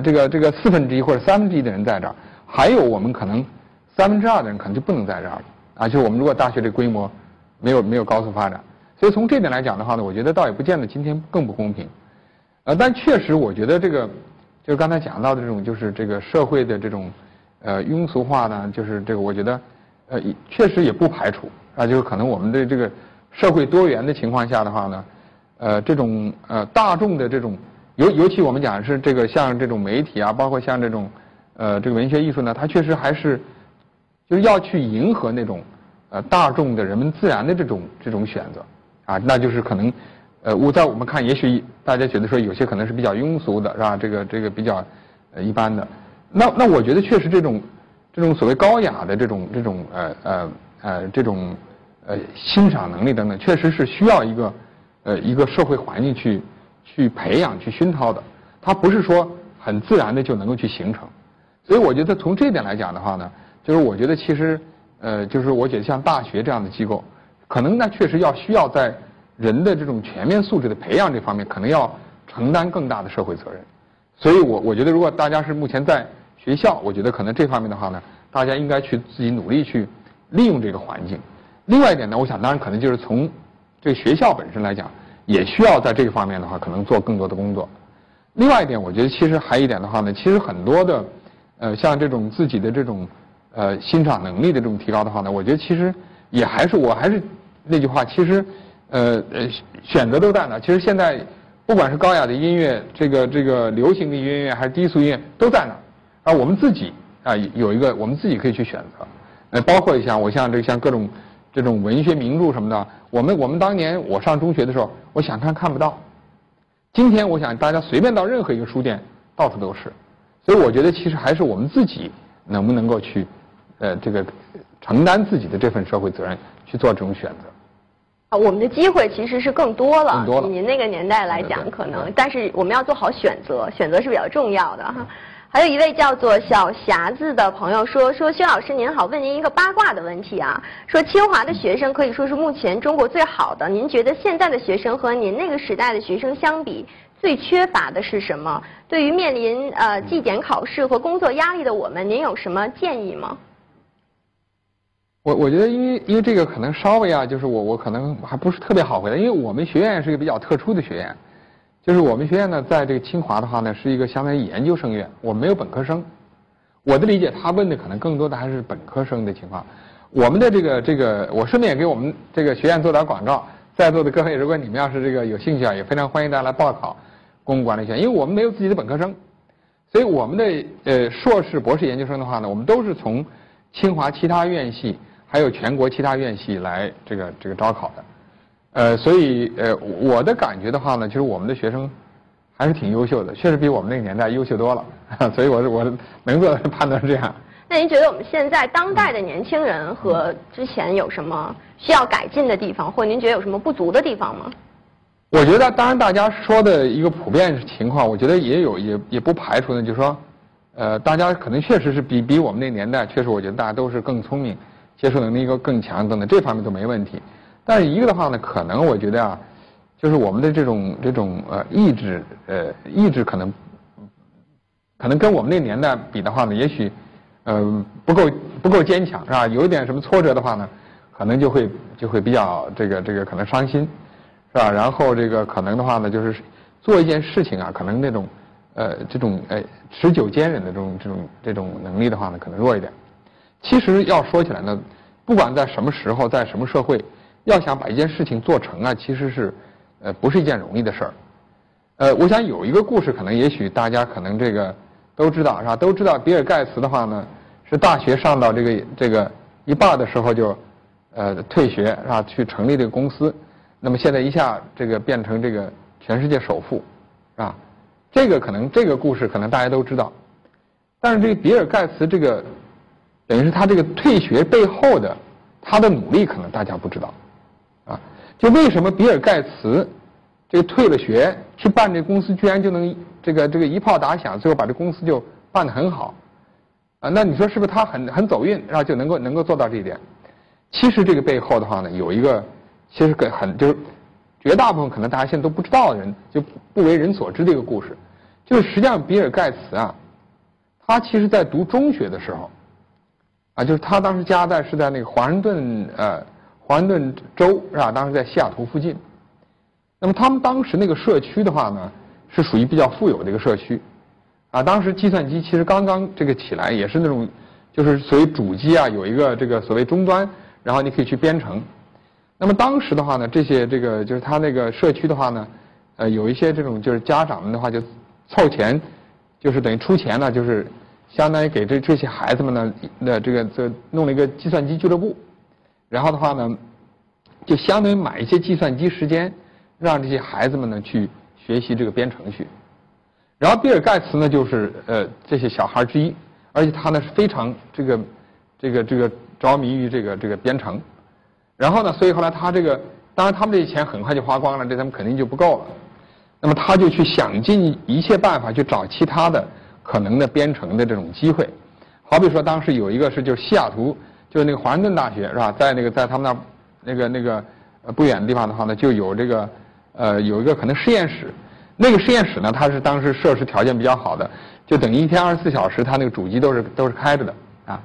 这个1/4或者1/3的人在这儿，还有我们可能2/3的人可能就不能在这儿了啊！就是我们如果大学这规模没有高速发展，所以从这点来讲的话呢，我觉得倒也不见得今天更不公平。但确实我觉得这个就是刚才讲到的这种，就是这个社会的这种庸俗化呢，就是这个我觉得确实也不排除啊，就是可能我们对这个社会多元的情况下的话呢，这种大众的这种。尤其我们讲是这个像这种媒体啊，包括像这种这个文学艺术呢，它确实还是就是要去迎合那种大众的人们自然的这种选择啊，那就是可能在我们看，也许大家觉得说有些可能是比较庸俗的是吧？这个比较一般的，那我觉得确实这种所谓高雅的这种欣赏能力等等，确实是需要一个社会环境去培养、去熏陶的，它不是说很自然的就能够去形成，所以我觉得从这一点来讲的话呢，就是我觉得其实，就是我觉得像大学这样的机构，可能那确实需要在人的这种全面素质的培养这方面，可能要承担更大的社会责任。所以我觉得，如果大家是目前在学校，我觉得可能这方面的话呢，大家应该去自己努力去利用这个环境。另外一点呢，我想当然可能就是从这个学校本身来讲。也需要在这个方面的话，可能做更多的工作。另外一点，我觉得其实还一点的话呢，其实很多的，像这种自己的这种欣赏能力的这种提高的话呢，我觉得其实也还是我还是那句话，其实选择都在哪。其实现在不管是高雅的音乐，这个流行的音乐还是低俗音乐都在哪，而我们自己啊、有一个我们自己可以去选择。包括像各种。这种文学名著什么的，我们当年我上中学的时候，我想看不到。今天我想大家随便到任何一个书店，到处都是。所以我觉得其实还是我们自己能不能够去，这个承担自己的这份社会责任，去做这种选择。啊，我们的机会其实是更多了。更多了。您那个年代来讲，可能，但是我们要做好选择，选择是比较重要的哈。嗯，还有一位叫做小匣子的朋友说薛老师您好，问您一个八卦的问题啊，说清华的学生可以说是目前中国最好的，您觉得现在的学生和您那个时代的学生相比，最缺乏的是什么？对于面临绩点考试和工作压力的我们，您有什么建议吗？我觉得因为这个可能稍微啊，就是我可能还不是特别好回答，因为我们学院是一个比较特殊的学院。就是我们学院呢，在这个清华的话呢，是一个相当于研究生院，我们没有本科生。我的理解，他问的可能更多的还是本科生的情况。我们的这个，我顺便也给我们这个学院做点广告。在座的各位，如果你们要是这个有兴趣啊，也非常欢迎大家来报考公共管理学院，因为我们没有自己的本科生，所以我们的硕士、博士研究生的话呢，我们都是从清华其他院系还有全国其他院系来这个招考的。所以我的感觉的话呢，其实我们的学生还是挺优秀的，确实比我们那个年代优秀多了。所以我能做的判断是这样。那您觉得我们现在当代的年轻人和之前有什么需要改进的地方，或您觉得有什么不足的地方吗？我觉得当然大家说的一个普遍情况，我觉得也不排除呢，就是说大家可能确实是比我们那个年代，确实我觉得大家都是更聪明，接受能力更强等等，这方面都没问题。但是一个的话呢，可能我觉得啊，就是我们的这种意志可能跟我们那年代比的话呢，也许不够坚强是吧？有一点什么挫折的话呢，可能就会比较这个可能伤心是吧？然后这个可能的话呢，就是做一件事情啊，可能那种这种持久坚韧的这种能力的话呢，可能弱一点。其实要说起来呢，不管在什么时候，在什么社会。要想把一件事情做成啊，其实是，不是一件容易的事儿。我想有一个故事，可能也许大家可能这个都知道是吧？都知道比尔盖茨的话呢，是大学上到这个一半的时候就，退学是吧？去成立这个公司，那么现在一下这个变成这个全世界首富，是吧？这个可能这个故事可能大家都知道，但是这个比尔盖茨这个，等于是他这个退学背后的他的努力，可能大家不知道，啊，就为什么比尔盖茨这个退了学去办这公司，居然就能这个一炮打响，最后把这公司就办得很好，啊，那你说是不是他很走运，然后就能够做到这一点？其实这个背后的话呢，有一个其实很就是绝大部分可能大家现在都不知道的人就不为人所知的一个故事，就是实际上比尔盖茨啊，他其实在读中学的时候，啊，就是他当时家在是在那个华盛顿州是吧？当时在西雅图附近。那么他们当时那个社区的话呢，是属于比较富有的一个社区，啊，当时计算机其实刚刚这个起来，也是那种就是所谓主机啊有一个这个所谓终端，然后你可以去编程。那么当时的话呢，这些这个就是他那个社区的话呢，有一些这种就是家长们的话就凑钱，就是等于出钱呢，就是相当于给这些孩子们呢，这弄了一个计算机俱乐部，然后的话呢，就相当于买一些计算机时间，让这些孩子们呢去学习这个编程序。然后比尔盖茨呢就是这些小孩之一，而且他呢是非常这个着迷于这个编程。然后呢，所以后来他这个，当然他们这些钱很快就花光了，这他们肯定就不够了。那么他就去想尽一切办法去找其他的可能的编程的这种机会。好比说，当时有一个是就是西雅图，就是那个华盛顿大学是吧，在那个在他们那那个不远的地方的话呢，就有这个有一个可能实验室。那个实验室呢，它是当时设施条件比较好的，就等于一天24小时，它那个主机都是开着的啊。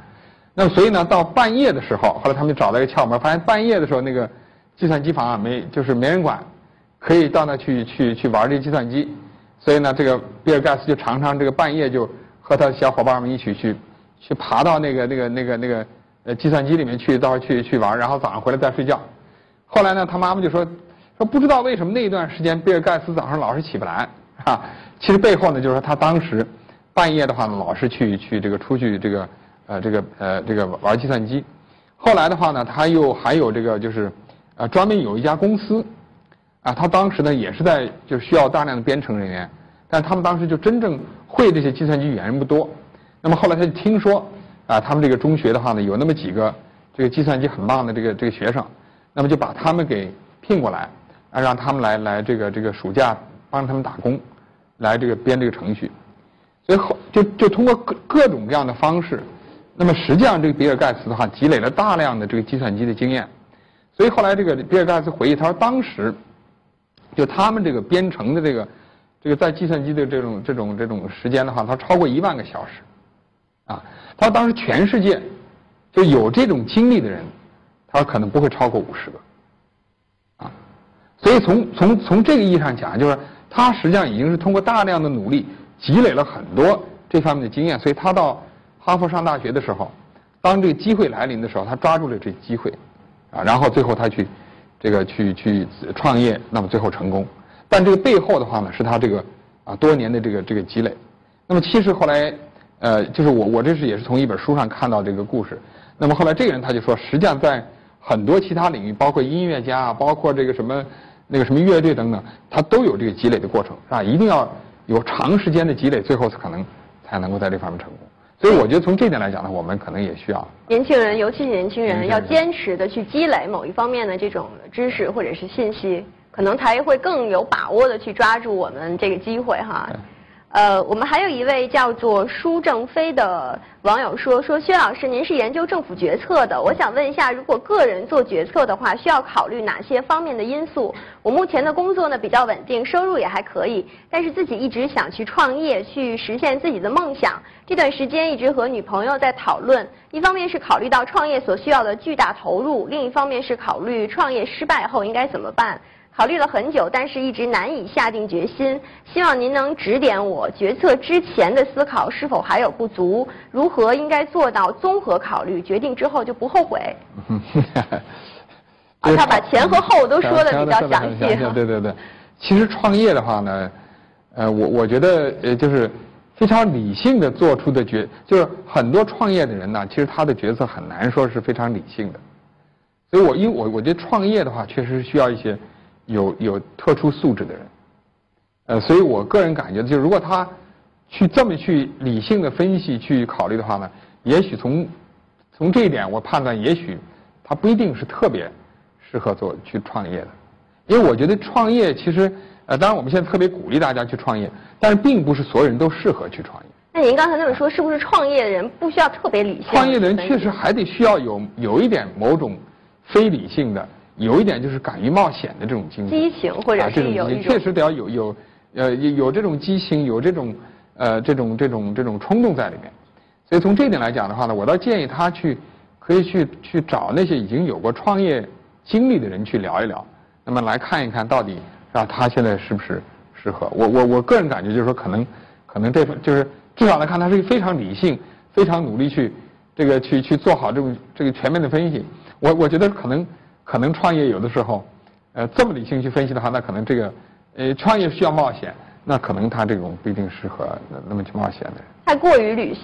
那么所以呢，到半夜的时候，后来他们就找到一个窍门，发现半夜的时候那个计算机房啊没人管，可以到那去玩这计算机。所以呢，这个比尔盖茨就常常这个半夜就和他的小伙伴们一起去爬到那个计算机里面去，到去玩，然后早上回来再睡觉。后来呢，他妈妈就说不知道为什么那一段时间比尔盖茨早上老是起不来啊。其实背后呢，就是说他当时半夜的话呢，老是去这个出去这个玩计算机。后来的话呢，他又还有这个就是专门有一家公司啊，他当时呢也是在就是需要大量的编程人员，但他们当时就真正会这些计算机语言人不多。那么后来他就听说啊，他们这个中学的话呢有那么几个这个计算机很棒的这个学生，那么就把他们给聘过来啊，让他们来这个暑假帮他们打工，来这个编这个程序。所以后就通过各种各样的方式，那么实际上这个比尔盖茨的话积累了大量的这个计算机的经验。所以后来这个比尔盖茨回忆，他说当时就他们这个编程的这个在计算机的这种时间的话，它超过1万个小时，啊，他当时全世界就有这种经历的人，他可能不会超过50个，啊，所以从这个意义上讲，就是他实际上已经是通过大量的努力积累了很多这方面的经验，所以他到哈佛上大学的时候，当这个机会来临的时候，他抓住了这机会，啊，然后最后他去。这个去创业，那么最后成功，但这个背后的话呢，是他这个啊多年的这个积累。那么其实后来就是我这是也是从一本书上看到这个故事。那么后来这个人他就说，实际上在很多其他领域，包括音乐家啊，包括这个什么那个什么乐队等等，他都有这个积累的过程，是吧？一定要有长时间的积累，最后可能才能够在这方面成功。所以我觉得从这点来讲呢，我们可能也需要年轻人，尤其是年轻人要坚持的去积累某一方面的这种知识或者是信息，可能才会更有把握的去抓住我们这个机会哈。我们还有一位叫做舒正飞的网友说薛老师，您是研究政府决策的，我想问一下，如果个人做决策的话，需要考虑哪些方面的因素？我目前的工作呢比较稳定，收入也还可以，但是自己一直想去创业，去实现自己的梦想。这段时间一直和女朋友在讨论，一方面是考虑到创业所需要的巨大投入，另一方面是考虑创业失败后应该怎么办。考虑了很久，但是一直难以下定决心，希望您能指点我，决策之前的思考是否还有不足，如何应该做到综合考虑，决定之后就不后悔。啊，他把前和后都说的比较详细。对对对，其实创业的话呢，我觉得就是非常理性的做出的就是很多创业的人呢，其实他的决策很难说是非常理性的，所以我觉得创业的话，确实需要一些有特殊素质的人，所以我个人感觉，就是如果他去这么去理性的分析去考虑的话呢，也许从这一点我判断，也许它不一定是特别适合去创业的，因为我觉得创业其实当然我们现在特别鼓励大家去创业，但是并不是所有人都适合去创业。那您刚才那么说，是不是创业的人不需要特别理性？创业的人确实还得需要有一点某种非理性的，有一点就是敢于冒险的这种精神，激情或者是有一种，确实得要有这种激情，有这种冲动在里面。所以从这一点来讲的话呢，我倒建议他可以去找那些已经有过创业经历的人去聊一聊，那么来看一看到底啊他现在是不是适合。我个人感觉就是说可能这份就是至少来看他是非常理性、非常努力去做好这个全面的分析。我觉得可能创业有的时候这么理性去分析的话，那可能这个创业需要冒险，那可能他这种不一定适合那么去冒险的人。太过于理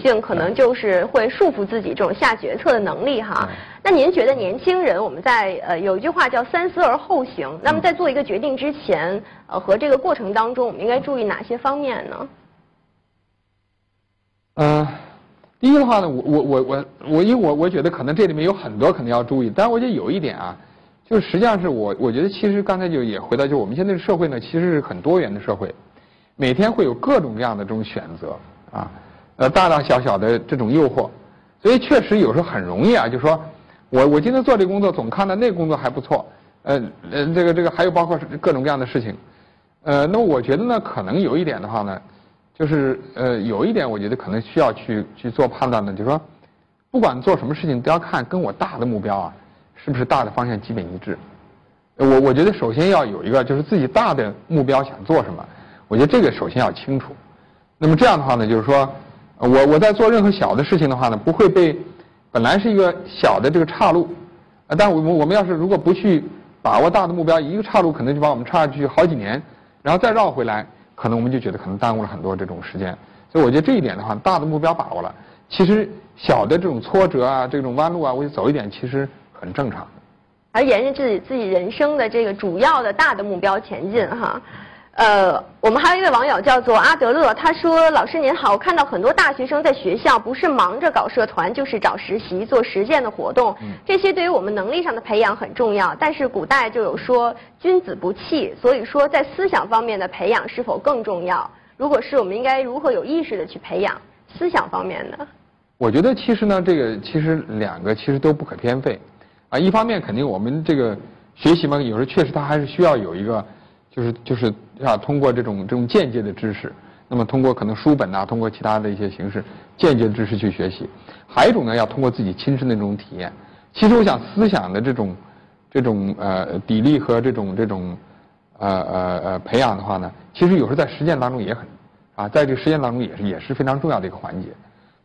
性，可能就是会束缚自己这种下决策的能力哈。那您觉得年轻人，我们在有一句话叫三思而后行，那么在做一个决定之前，和这个过程当中，我们应该注意哪些方面呢？第一的话呢，我觉得可能这里面有很多可能要注意，但是我觉得有一点啊，就是实际上是我觉得其实刚才就也回到，就我们现在的社会呢，其实是很多元的社会，每天会有各种各样的这种选择啊，大小小的这种诱惑，所以确实有时候很容易啊，就说我今天做这工作，总看到那个工作还不错，这个还有包括各种各样的事情，那么我觉得呢，可能有一点的话呢，就是有一点我觉得可能需要去做判断的，就是说不管做什么事情都要看跟我大的目标啊，是不是大的方向基本一致？我觉得首先要有一个就是自己大的目标想做什么，我觉得这个首先要清楚。那么这样的话呢，就是说我在做任何小的事情的话呢，不会被本来是一个小的这个岔路，但我们要是如果不去把握大的目标，一个岔路可能就把我们岔下去好几年，然后再绕回来，可能我们就觉得可能耽误了很多这种时间。所以我觉得这一点的话，大的目标把握了，其实小的这种挫折啊、这种弯路啊，我就走一点，其实很正常，而沿着自己人生的这个主要的大的目标前进哈。我们还有一位网友叫做阿德勒，他说：“老师您好，我看到很多大学生在学校不是忙着搞社团，就是找实习、做实践的活动，这些对于我们能力上的培养很重要。但是古代就有说君子不器，所以说在思想方面的培养是否更重要？如果是，我们应该如何有意识的去培养思想方面呢？”我觉得其实呢，这个其实两个其实都不可偏废。啊，一方面肯定我们这个学习嘛，有时候确实它还是需要有一个，就是啊，通过这种间接的知识，那么通过可能书本啊，通过其他的一些形式间接的知识去学习。还有一种呢，要通过自己亲身的这种体验。其实我想思想的这种砥砺和这种培养的话呢，其实有时候在实践当中也很啊，在这个实践当中也是非常重要的一个环节。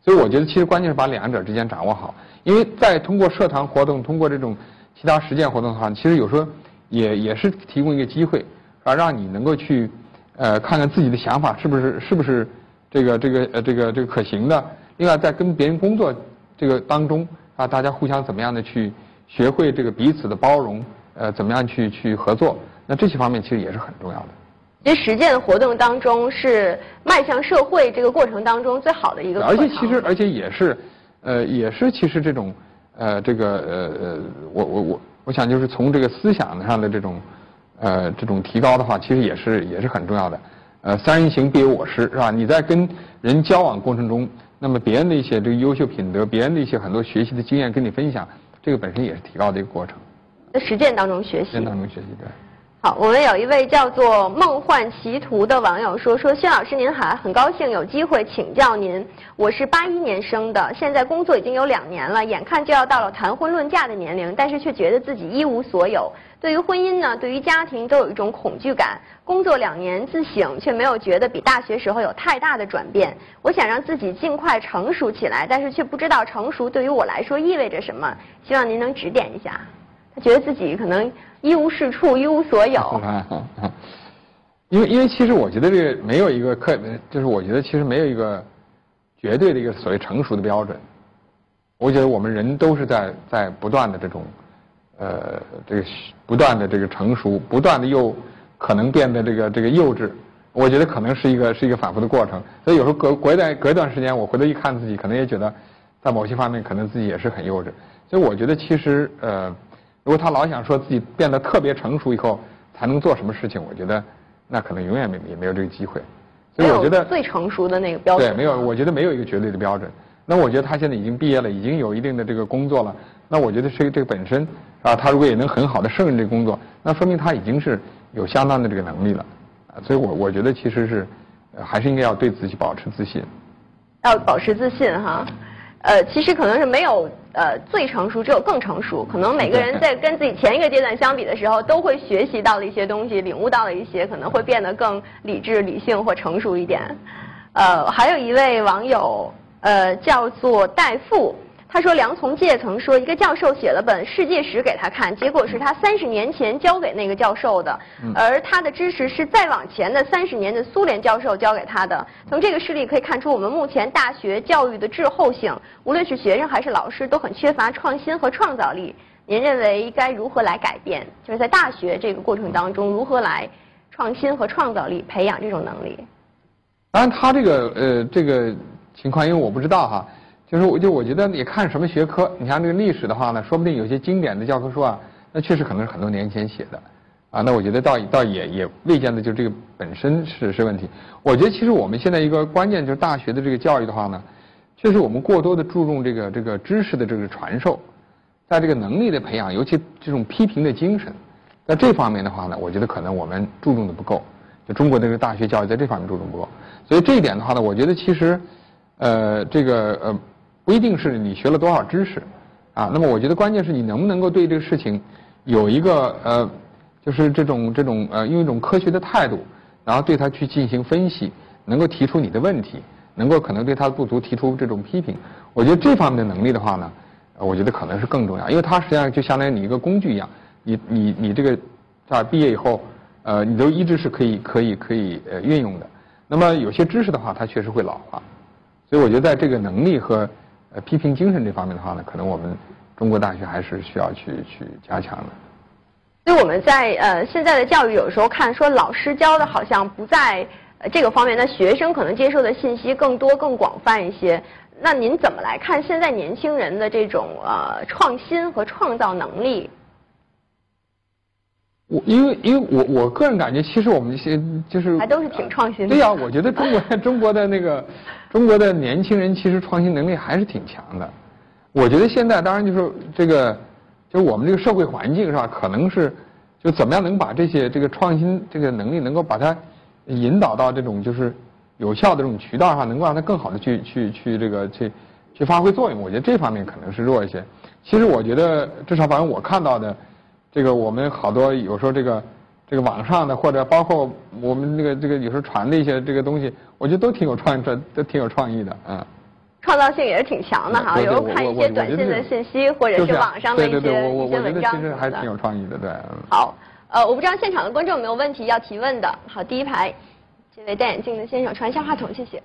所以我觉得，其实关键是把两者之间掌握好，因为在通过社团活动、通过这种其他实践活动的话，其实有时候也是提供一个机会，啊，让你能够去看看自己的想法是不是这个可行的。另外，在跟别人工作这个当中啊，大家互相怎么样的去学会这个彼此的包容，怎么样去合作，那这些方面其实也是很重要的。其实实践的活动当中是迈向社会这个过程当中最好的一个过程，而且也是其实这种我想就是从这个思想上的这种提高的话，其实也是很重要的。三人行必有我师，是吧？你在跟人交往过程中，那么别人的一些这个优秀品德，别人的一些很多学习的经验跟你分享，这个本身也是提高的一个过程。在实践当中学习。实践当中学习，对。好，我们有一位叫做梦幻歧途的网友说：“薛老师您好，很高兴有机会请教您。我是81年生的，现在工作已经有2年了，眼看就要到了谈婚论嫁的年龄，但是却觉得自己一无所有。对于婚姻呢，对于家庭都有一种恐惧感。工作2年自省，却没有觉得比大学时候有太大的转变。我想让自己尽快成熟起来，但是却不知道成熟对于我来说意味着什么。希望您能指点一下。”他觉得自己可能一无是处，一无所有。因为其实我觉得这个没有一个就是我觉得其实没有一个绝对的一个所谓成熟的标准。我觉得我们人都是在不断的这种这个不断的这个成熟，不断的又可能变得这个幼稚我觉得可能是一个反复的过程。所以有时候隔一段时间，我回头一看自己，可能也觉得在某些方面可能自己也是很幼稚。所以我觉得其实如果他老想说自己变得特别成熟以后才能做什么事情，我觉得那可能永远也没有这个机会。所以我觉得最成熟的那个标准对没有，我觉得没有一个绝对的标准。那我觉得他现在已经毕业了，已经有一定的这个工作了。那我觉得这个本身啊，他如果也能很好的胜任这个工作，那说明他已经是有相当的这个能力了。啊，所以我觉得其实是还是应该要对自己保持自信。要保持自信哈。其实可能是没有最成熟，只有更成熟。可能每个人在跟自己前一个阶段相比的时候，都会学习到了一些东西，领悟到了一些，可能会变得更理智、理性或成熟一点。还有一位网友。叫做戴富，他说梁从诫曾说，一个教授写了本世界史给他看，结果是他30年前交给那个教授的，而他的知识是再往前的30年的苏联教授教给他的。从这个事例可以看出，我们目前大学教育的滞后性，无论是学生还是老师都很缺乏创新和创造力。您认为该如何来改变？就是在大学这个过程当中，如何来创新和创造力，培养这种能力？当然，他这个情况，因为我不知道哈，我觉得也看什么学科。你像这个历史的话呢，说不定有些经典的教科书啊，那确实可能是很多年前写的，啊，那我觉得倒也未见得就这个本身是问题。我觉得其实我们现在一个关键就是大学的这个教育的话呢，确实我们过多的注重这个知识的这个传授，在这个能力的培养，尤其这种批评的精神，在这方面的话呢，我觉得可能我们注重的不够，就中国的这个大学教育在这方面注重不够。所以这一点的话呢，我觉得其实。不一定是你学了多少知识，啊，那么我觉得关键是你能不能够对这个事情有一个就是这种用一种科学的态度，然后对它去进行分析，能够提出你的问题，能够可能对它的不足提出这种批评。我觉得这方面的能力的话呢，我觉得可能是更重要，因为它实际上就相当于你一个工具一样，你这个在毕业以后，你都一直是可以运用的。那么有些知识的话，它确实会老化。所以我觉得在这个能力和批评精神这方面的话呢，可能我们中国大学还是需要去加强的。所以我们在现在的教育有时候看说老师教的好像不在这个方面，那学生可能接受的信息更多更广泛一些。那您怎么来看现在年轻人的这种创新和创造能力？因为我个人感觉，其实我们就是还都是挺创新的。对呀，我觉得中国的年轻人其实创新能力还是挺强的。我觉得现在当然就是就是我们这个社会环境是吧，可能是就怎么样能把这些这个创新这个能力能够把它引导到这种就是有效的这种渠道上，能够让它更好的去发挥作用。我觉得这方面可能是弱一些。其实我觉得至少反正我看到的。这个我们好多有时候这个网上的或者包括我们这个有时候传的一些这个东西，我觉得都挺有创意的啊。创造性也是挺强的哈，有时候看一些短信的信息或者是网上的一些文章，我觉得其实还挺有创意的，对。好，我不知道现场的观众有没有问题要提问的。好，第一排这位戴眼镜的先生，传一下话筒，谢谢。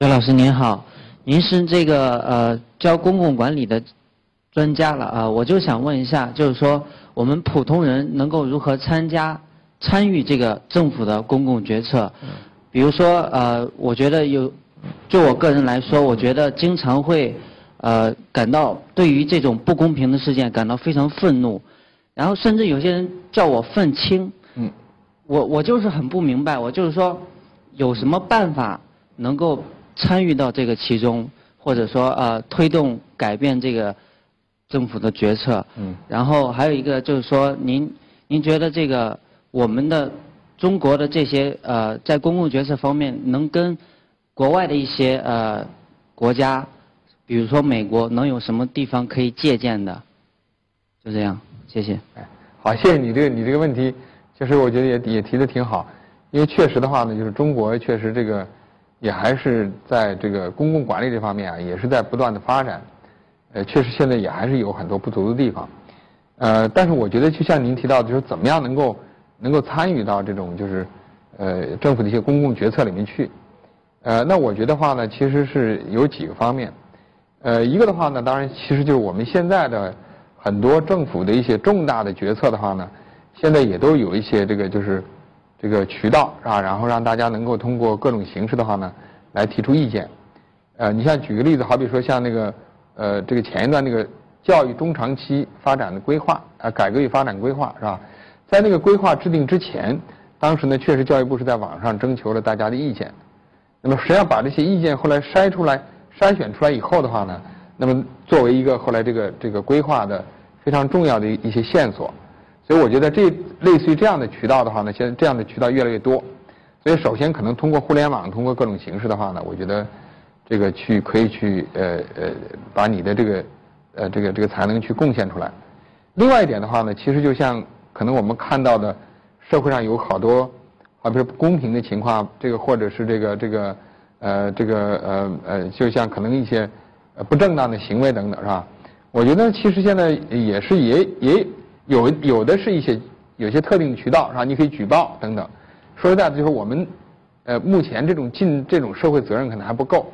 袁老师您好，您是这个教公共管理的。专家了啊，我就想问一下，就是说我们普通人能够如何参与这个政府的公共决策？比如说我觉得就我个人来说，我觉得经常会感到对于这种不公平的事件感到非常愤怒，然后甚至有些人叫我愤青。我就是很不明白，我就是说有什么办法能够参与到这个其中，或者说推动改变这个。政府的决策，然后还有一个就是说，您觉得这个我们的中国的这些在公共决策方面能跟国外的一些国家，比如说美国，能有什么地方可以借鉴的？就这样，谢谢。哎，好，谢谢你你这个问题，就是我觉得也提得挺好，因为确实的话呢，就是中国确实这个也还是在这个公共管理这方面啊，也是在不断的发展。确实现在也还是有很多不足的地方，但是我觉得就像您提到的，就是怎么样能够参与到这种就是政府的一些公共决策里面去，那我觉得话呢，其实是有几个方面，一个的话呢，当然其实就是我们现在的很多政府的一些重大的决策的话呢，现在也都有一些这个就是这个渠道啊，然后让大家能够通过各种形式的话呢，来提出意见。你像举个例子，好比说像那个这个前一段那个教育中长期发展的规划啊，改革与发展规划是吧？在那个规划制定之前，当时呢确实教育部是在网上征求了大家的意见。那么实际上把这些意见后来筛选出来以后的话呢，那么作为一个后来这个规划的非常重要的一些线索。所以我觉得这类似于这样的渠道的话呢，现在这样的渠道越来越多。所以首先可能通过互联网，通过各种形式的话呢，我觉得这个可以去把你的这个才能去贡献出来。另外一点的话呢，其实就像可能我们看到的社会上有好多，好比说不公平的情况，这个或者是就像可能一些不正当的行为等等，是吧？我觉得其实现在也有的是有些特定的渠道，啊，你可以举报等等。说实在的，就是我们目前这种社会责任可能还不够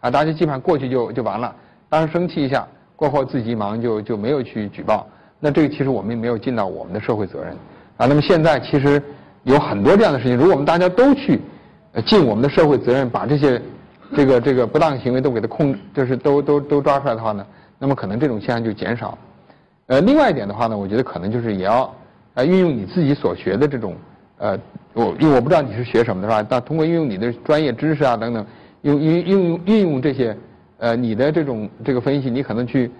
啊，大家基本上过去就完了，当时生气一下，过后自己忙就没有去举报。那这个其实我们没有尽到我们的社会责任啊。那么现在其实有很多这样的事情，如果我们大家都去尽我们的社会责任，把这些这个不当行为都给它控制，就是都抓出来的话呢，那么可能这种现象就减少。另外一点的话呢，我觉得可能就是也要运用你自己所学的这种因为我不知道你是学什么的是吧？那通过运用你的专业知识啊等等，运用这些你的这个分析，你可能去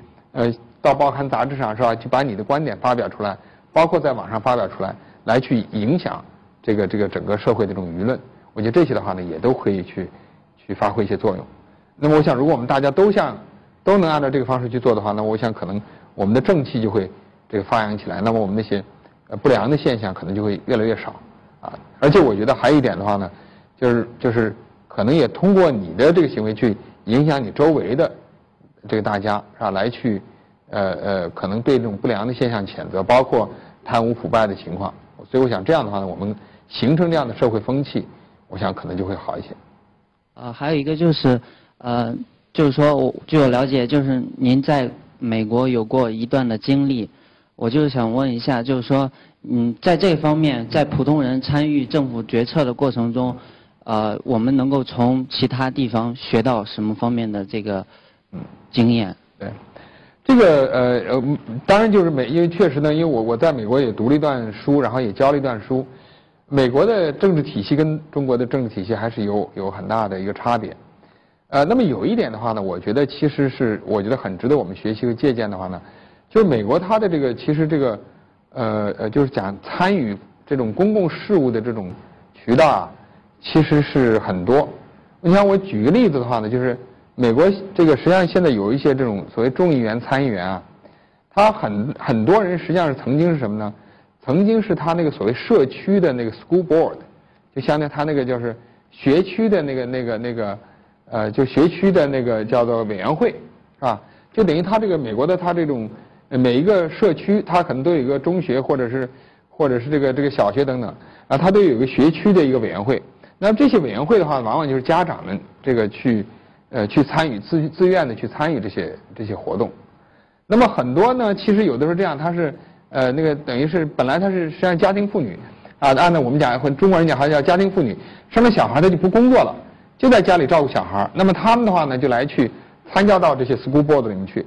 到报刊杂志上是吧，去把你的观点发表出来，包括在网上发表出来，来去影响这个整个社会的这种舆论。我觉得这些的话呢，也都可以去发挥一些作用。那么我想，如果我们大家都能按照这个方式去做的话，那我想可能我们的正气就会发扬起来，那么我们那些不良的现象可能就会越来越少啊。而且我觉得还有一点的话呢，就是可能也通过你的这个行为去影响你周围的这个大家是吧，来去可能对这种不良的现象谴责，包括贪污腐败的情况。所以我想这样的话呢，我们形成这样的社会风气，我想可能就会好一些。还有一个就是就是说我据我了解，就是您在美国有过一段的经历，我就是想问一下，就是说，在这方面，在普通人参与政府决策的过程中，我们能够从其他地方学到什么方面的这个经验？对，这个当然就是因为确实呢，因为我在美国也读了一段书，然后也教了一段书，美国的政治体系跟中国的政治体系还是有很大的一个差别。那么有一点的话呢，我觉得其实是我觉得很值得我们学习和借鉴的话呢，就是美国它的这个其实就是讲参与这种公共事务的这种渠道啊，其实是很多。你像我举个例子的话呢，就是美国这个实际上现在有一些这种所谓众议员、参议员啊，他很多人实际上是曾经是什么呢？曾经是他那个所谓社区的那个 school board， 就相当于他那个就是学区的就学区的那个叫做委员会，是吧？就等于他这个美国的他这种每一个社区，他可能都有一个中学或者是这个小学等等啊，他都有一个学区的一个委员会。那这些委员会的话，往往就是家长们这个去参与自愿的去参与这些活动。那么很多呢，其实有的时候这样，他是那个等于是本来他是实际上家庭妇女啊，按照我们讲或中国人讲还叫家庭妇女，生了小孩他就不工作了，就在家里照顾小孩。那么他们的话呢，就来去参加到这些 school board 里面去。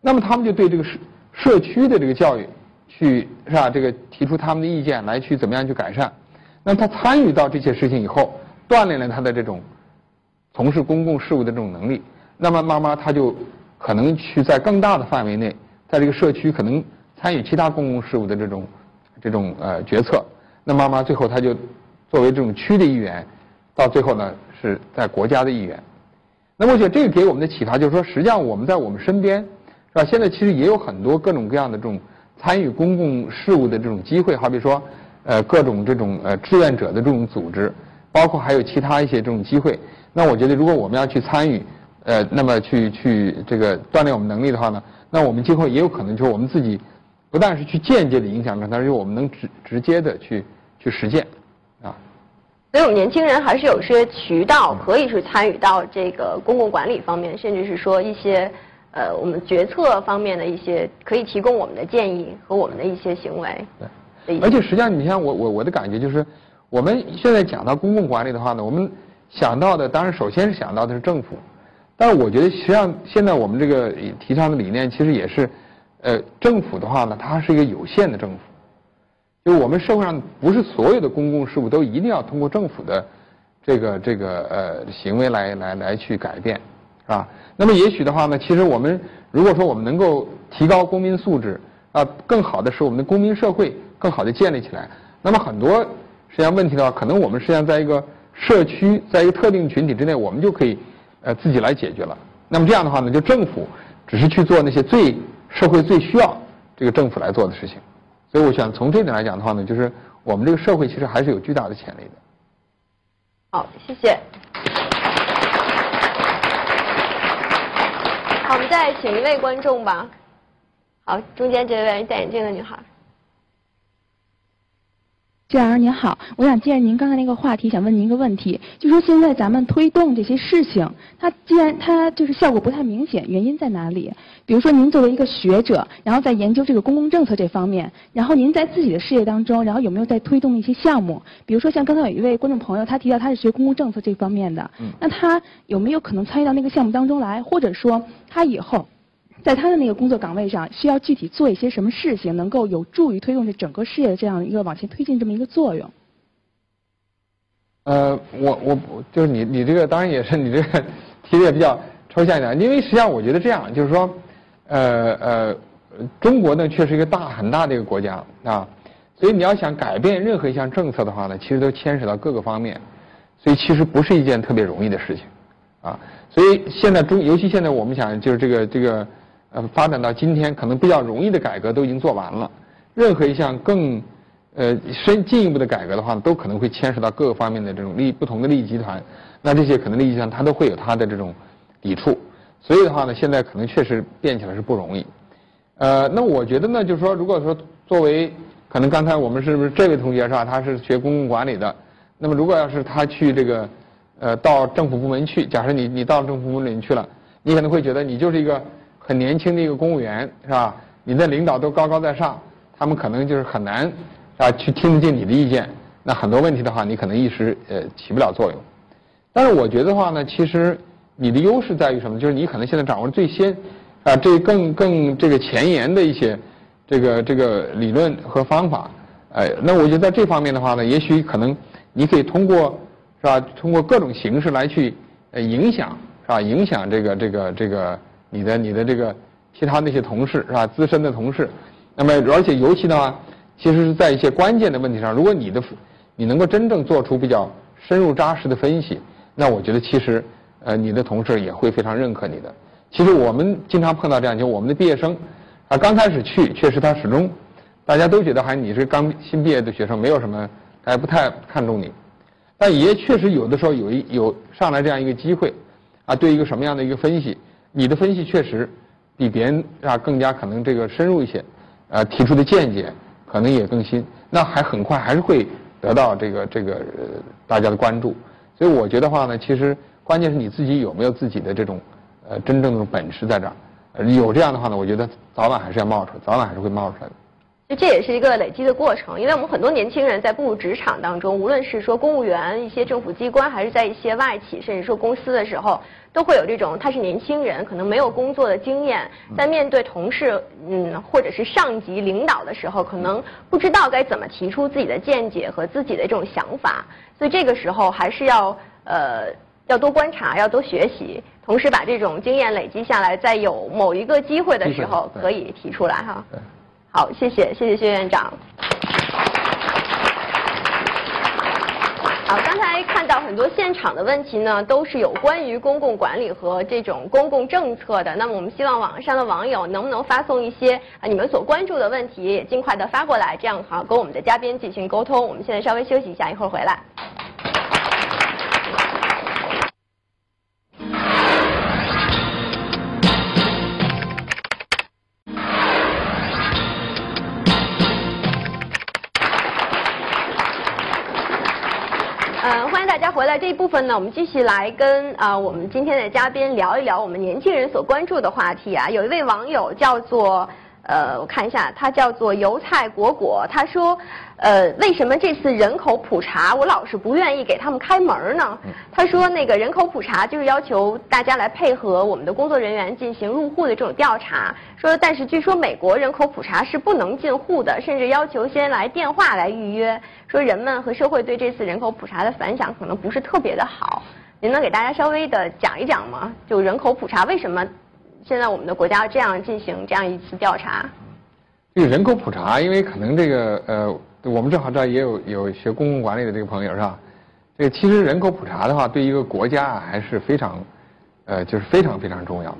那么他们就对这个社区的这个教育是吧？这个提出他们的意见，来去怎么样去改善。那么他参与到这些事情以后，锻炼了他的这种从事公共事务的这种能力。那么慢慢他就可能去在更大的范围内，在这个社区可能参与其他公共事务的这种决策。那慢慢最后他就作为这种区的议员，到最后呢，是在国家的一员。那我觉得这个给我们的启发就是说，实际上我们在我们身边，是吧？现在其实也有很多各种各样的这种参与公共事务的这种机会，好比说，各种这种志愿者的这种组织，包括还有其他一些这种机会。那我觉得，如果我们要去参与，那么去这个锻炼我们能力的话呢，那我们今后也有可能就是我们自己不但是去间接的影响，但是我们能直接的去实践。所以我们年轻人还是有些渠道可以去参与到这个公共管理方面，甚至是说一些我们决策方面的一些可以提供我们的建议和我们的一些行为。对，的意思。而且实际上，你像我的感觉就是，我们现在讲到公共管理的话呢，我们想到的当然首先是想到的是政府，但是我觉得实际上现在我们这个提倡的理念其实也是，政府的话呢，它是一个有限的政府，就我们社会上不是所有的公共事务都一定要通过政府的这个行为来去改变，是吧？那么也许的话呢，其实我们如果说我们能够提高公民素质啊，更好的使我们的公民社会更好的建立起来，那么很多实际上问题的话，可能我们实际上在一个社区，在一个特定群体之内，我们就可以自己来解决了。那么这样的话呢，就政府只是去做那些最社会最需要这个政府来做的事情。所以我想从这点来讲的话呢，就是我们这个社会其实还是有巨大的潜力的。好，谢谢。好，我们再请一位观众吧。好，中间这位戴眼镜的女孩。娟儿您好，我想借着您刚才那个话题，想问您一个问题，就说现在咱们推动这些事情，它既然它就是效果不太明显，原因在哪里？比如说您作为一个学者，然后在研究这个公共政策这方面，然后您在自己的事业当中，然后有没有在推动一些项目？比如说像刚才有一位观众朋友，他提到他是学公共政策这方面的，那他有没有可能参与到那个项目当中来，或者说他以后在他的那个工作岗位上，需要具体做一些什么事情，能够有助于推动这整个事业的这样一个往前推进这么一个作用？我就是你这个当然也是你这个提的也比较抽象一点，因为实际上我觉得这样就是说，中国呢确实一个很大的一个国家啊，所以你要想改变任何一项政策的话呢，其实都牵扯到各个方面，所以其实不是一件特别容易的事情啊。所以现在尤其现在我们想就是这个。发展到今天，可能比较容易的改革都已经做完了，任何一项更进一步的改革的话，都可能会牵涉到各个方面的这种不同的利益集团，那这些可能利益集团它都会有它的这种抵触，所以的话呢，现在可能确实变起来是不容易。那我觉得呢，就是说，如果说作为可能刚才我们是不是这位同学是吧，他是学公共管理的，那么如果要是他去这个到政府部门去，假设你到政府部门里去了，你可能会觉得你就是一个很年轻的一个公务员是吧？你的领导都高高在上，他们可能就是很难啊去听得进你的意见。那很多问题的话，你可能一时起不了作用。但是我觉得的话呢，其实你的优势在于什么？就是你可能现在掌握最先啊更这个前沿的一些这个理论和方法。那我觉得在这方面的话呢，也许可能你可以通过是吧，通过各种形式来去影响是吧，影响这个。你的这个其他那些同事是吧，资深的同事，那么而且尤其的话，其实是在一些关键的问题上，如果你能够真正做出比较深入扎实的分析，那我觉得其实你的同事也会非常认可你的。其实我们经常碰到这样，就我们的毕业生啊，刚开始去确实他始终大家都觉得还你是刚新毕业的学生，没有什么还不太看重你，但也确实有的时候有上来这样一个机会啊，对一个什么样的一个分析。你的分析确实比别人啊更加可能这个深入一些，提出的见解可能也更新，那还很快还是会得到这个大家的关注。所以我觉得话呢，其实关键是你自己有没有自己的这种真正的本事在这儿，有这样的话呢，我觉得早晚还是要冒出来，早晚还是会冒出来的。就这也是一个累积的过程，因为我们很多年轻人在步入职场当中，无论是说公务员、一些政府机关，还是在一些外企，甚至说公司的时候，都会有这种他是年轻人，可能没有工作的经验，在面对同事或者是上级领导的时候，可能不知道该怎么提出自己的见解和自己的这种想法，所以这个时候还是要多观察，要多学习，同时把这种经验累积下来，在有某一个机会的时候可以提出来哈。好，谢谢薛院长。好，刚才看到很多现场的问题呢，都是有关于公共管理和这种公共政策的。那么我们希望网上的网友能不能发送一些你们所关注的问题，也尽快的发过来，这样好跟我们的嘉宾进行沟通。我们现在稍微休息一下，一会儿回来。回来这一部分呢，我们继续来跟我们今天的嘉宾聊一聊我们年轻人所关注的话题啊。有一位网友叫做我看一下，他叫做油菜果果，他说，为什么这次人口普查我老是不愿意给他们开门呢？他说那个人口普查就是要求大家来配合我们的工作人员进行入户的这种调查，说但是据说美国人口普查是不能进户的，甚至要求先来电话来预约，说人们和社会对这次人口普查的反响可能不是特别的好。您能给大家稍微的讲一讲吗？就人口普查为什么？现在我们的国家要这样进行这样一次调查，这个人口普查，因为可能这个我们正好这也有学公共管理的这个朋友是吧？这个其实人口普查的话，对一个国家啊还是非常，就是非常非常重要。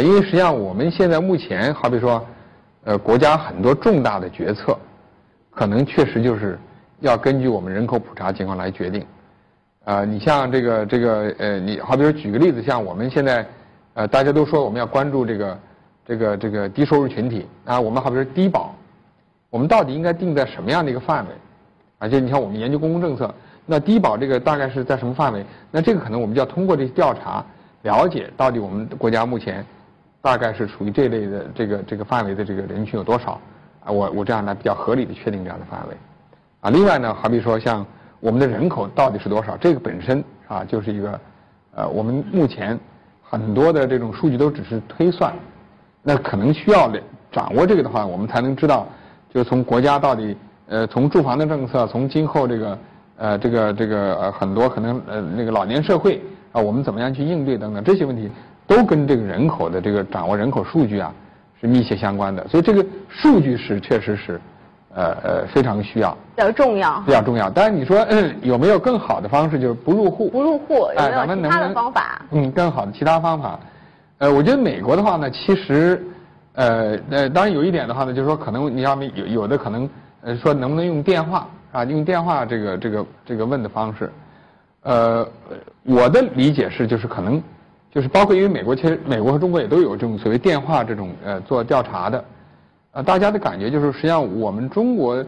因为实际上我们现在目前，好比说，国家很多重大的决策，可能确实就是要根据我们人口普查情况来决定。你像这个你好比说举个例子，像我们现在。大家都说我们要关注这个低收入群体啊，我们好比说低保，我们到底应该定在什么样的一个范围？而且你看我们研究公共政策，那低保这个大概是在什么范围？那这个可能我们就要通过这些调查了解到底我们国家目前大概是属于这类的这个范围的这个人群有多少啊？我这样来比较合理的确定这样的范围啊。另外呢，好比说像我们的人口到底是多少？这个本身啊就是一个我们目前。很多的这种数据都只是推算，那可能需要掌握这个的话，我们才能知道，就是从国家到底从住房的政策，从今后这个很多可能那个老年社会啊，我们怎么样去应对等等这些问题，都跟这个人口的这个掌握人口数据啊是密切相关的，所以这个数据是确实是非常需要，比较重要，比较重要。但是你说有没有更好的方式，就是不入户，有没有其他的方法？更好的其他方法。我觉得美国的话呢，其实当然有一点的话呢，就是说可能你要有的可能说能不能用电话啊，用电话这个问的方式。我的理解是，就是可能就是包括因为美国和中国也都有这种所谓电话这种做调查的。大家的感觉就是，实际上我们中国，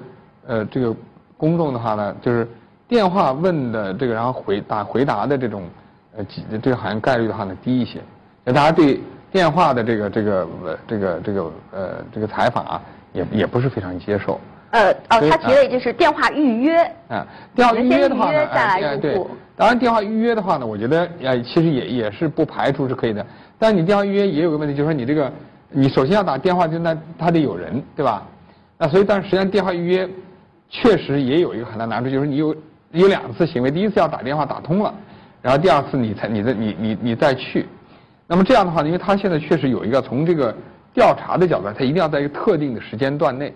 这个公众的话呢，就是电话问的这个，然后回答的这种，这个好像概率的话呢低一些。那大家对电话的这个采访啊，也不是非常接受。他提的就是电话预约。电话预约的话呢，对，当然电话预约的话呢，我觉得其实也是不排除是可以的。但你电话预约也有个问题，就是说你这个。你首先要打电话，就那他得有人，对吧？那所以，但是实际上电话预约确实也有一个很大难处，就是你有两次行为，第一次要打电话打通了，然后第二次你再去。那么这样的话，因为他现在确实有一个从这个调查的角度，他一定要在一个特定的时间段内。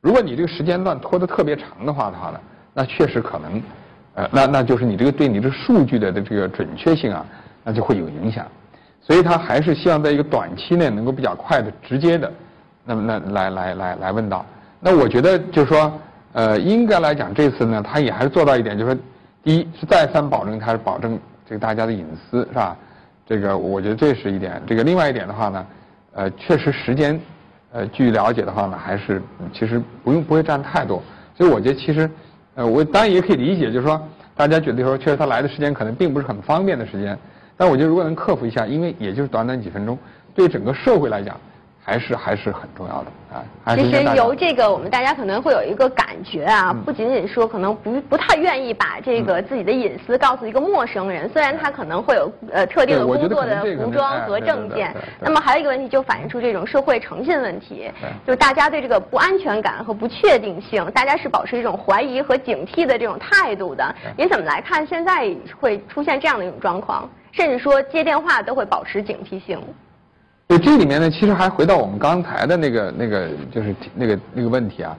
如果你这个时间段拖得特别长的话呢，那确实可能，那就是你这个对你这数据的这个准确性啊，那就会有影响。所以他还是希望在一个短期内能够比较快的、直接的，那来问到。那我觉得就是说，应该来讲这次呢，他也还是做到一点，就是说，第一是再三保证，他是保证这个大家的隐私，是吧？这个我觉得这是一点。这个另外一点的话呢，确实时间，据了解的话呢，还是其实不会占太多。所以我觉得其实，我当然也可以理解，就是说大家觉得说，确实他来的时间可能并不是很方便的时间。但我觉得，如果能克服一下，因为也就是短短几分钟，对整个社会来讲，还是很重要的啊。其实由这个，我们大家可能会有一个感觉啊，不仅仅说可能不太愿意把这个自己的隐私告诉一个陌生人，虽然他可能会有特定的工作的服装和证件。那么还有一个问题，就反映出这种社会诚信问题，就是大家对这个不安全感和不确定性，大家是保持一种怀疑和警惕的这种态度的。您怎么来看现在会出现这样的一种状况？甚至说接电话都会保持警惕性。对，这里面呢，其实还回到我们刚才的那个，就是那个问题啊，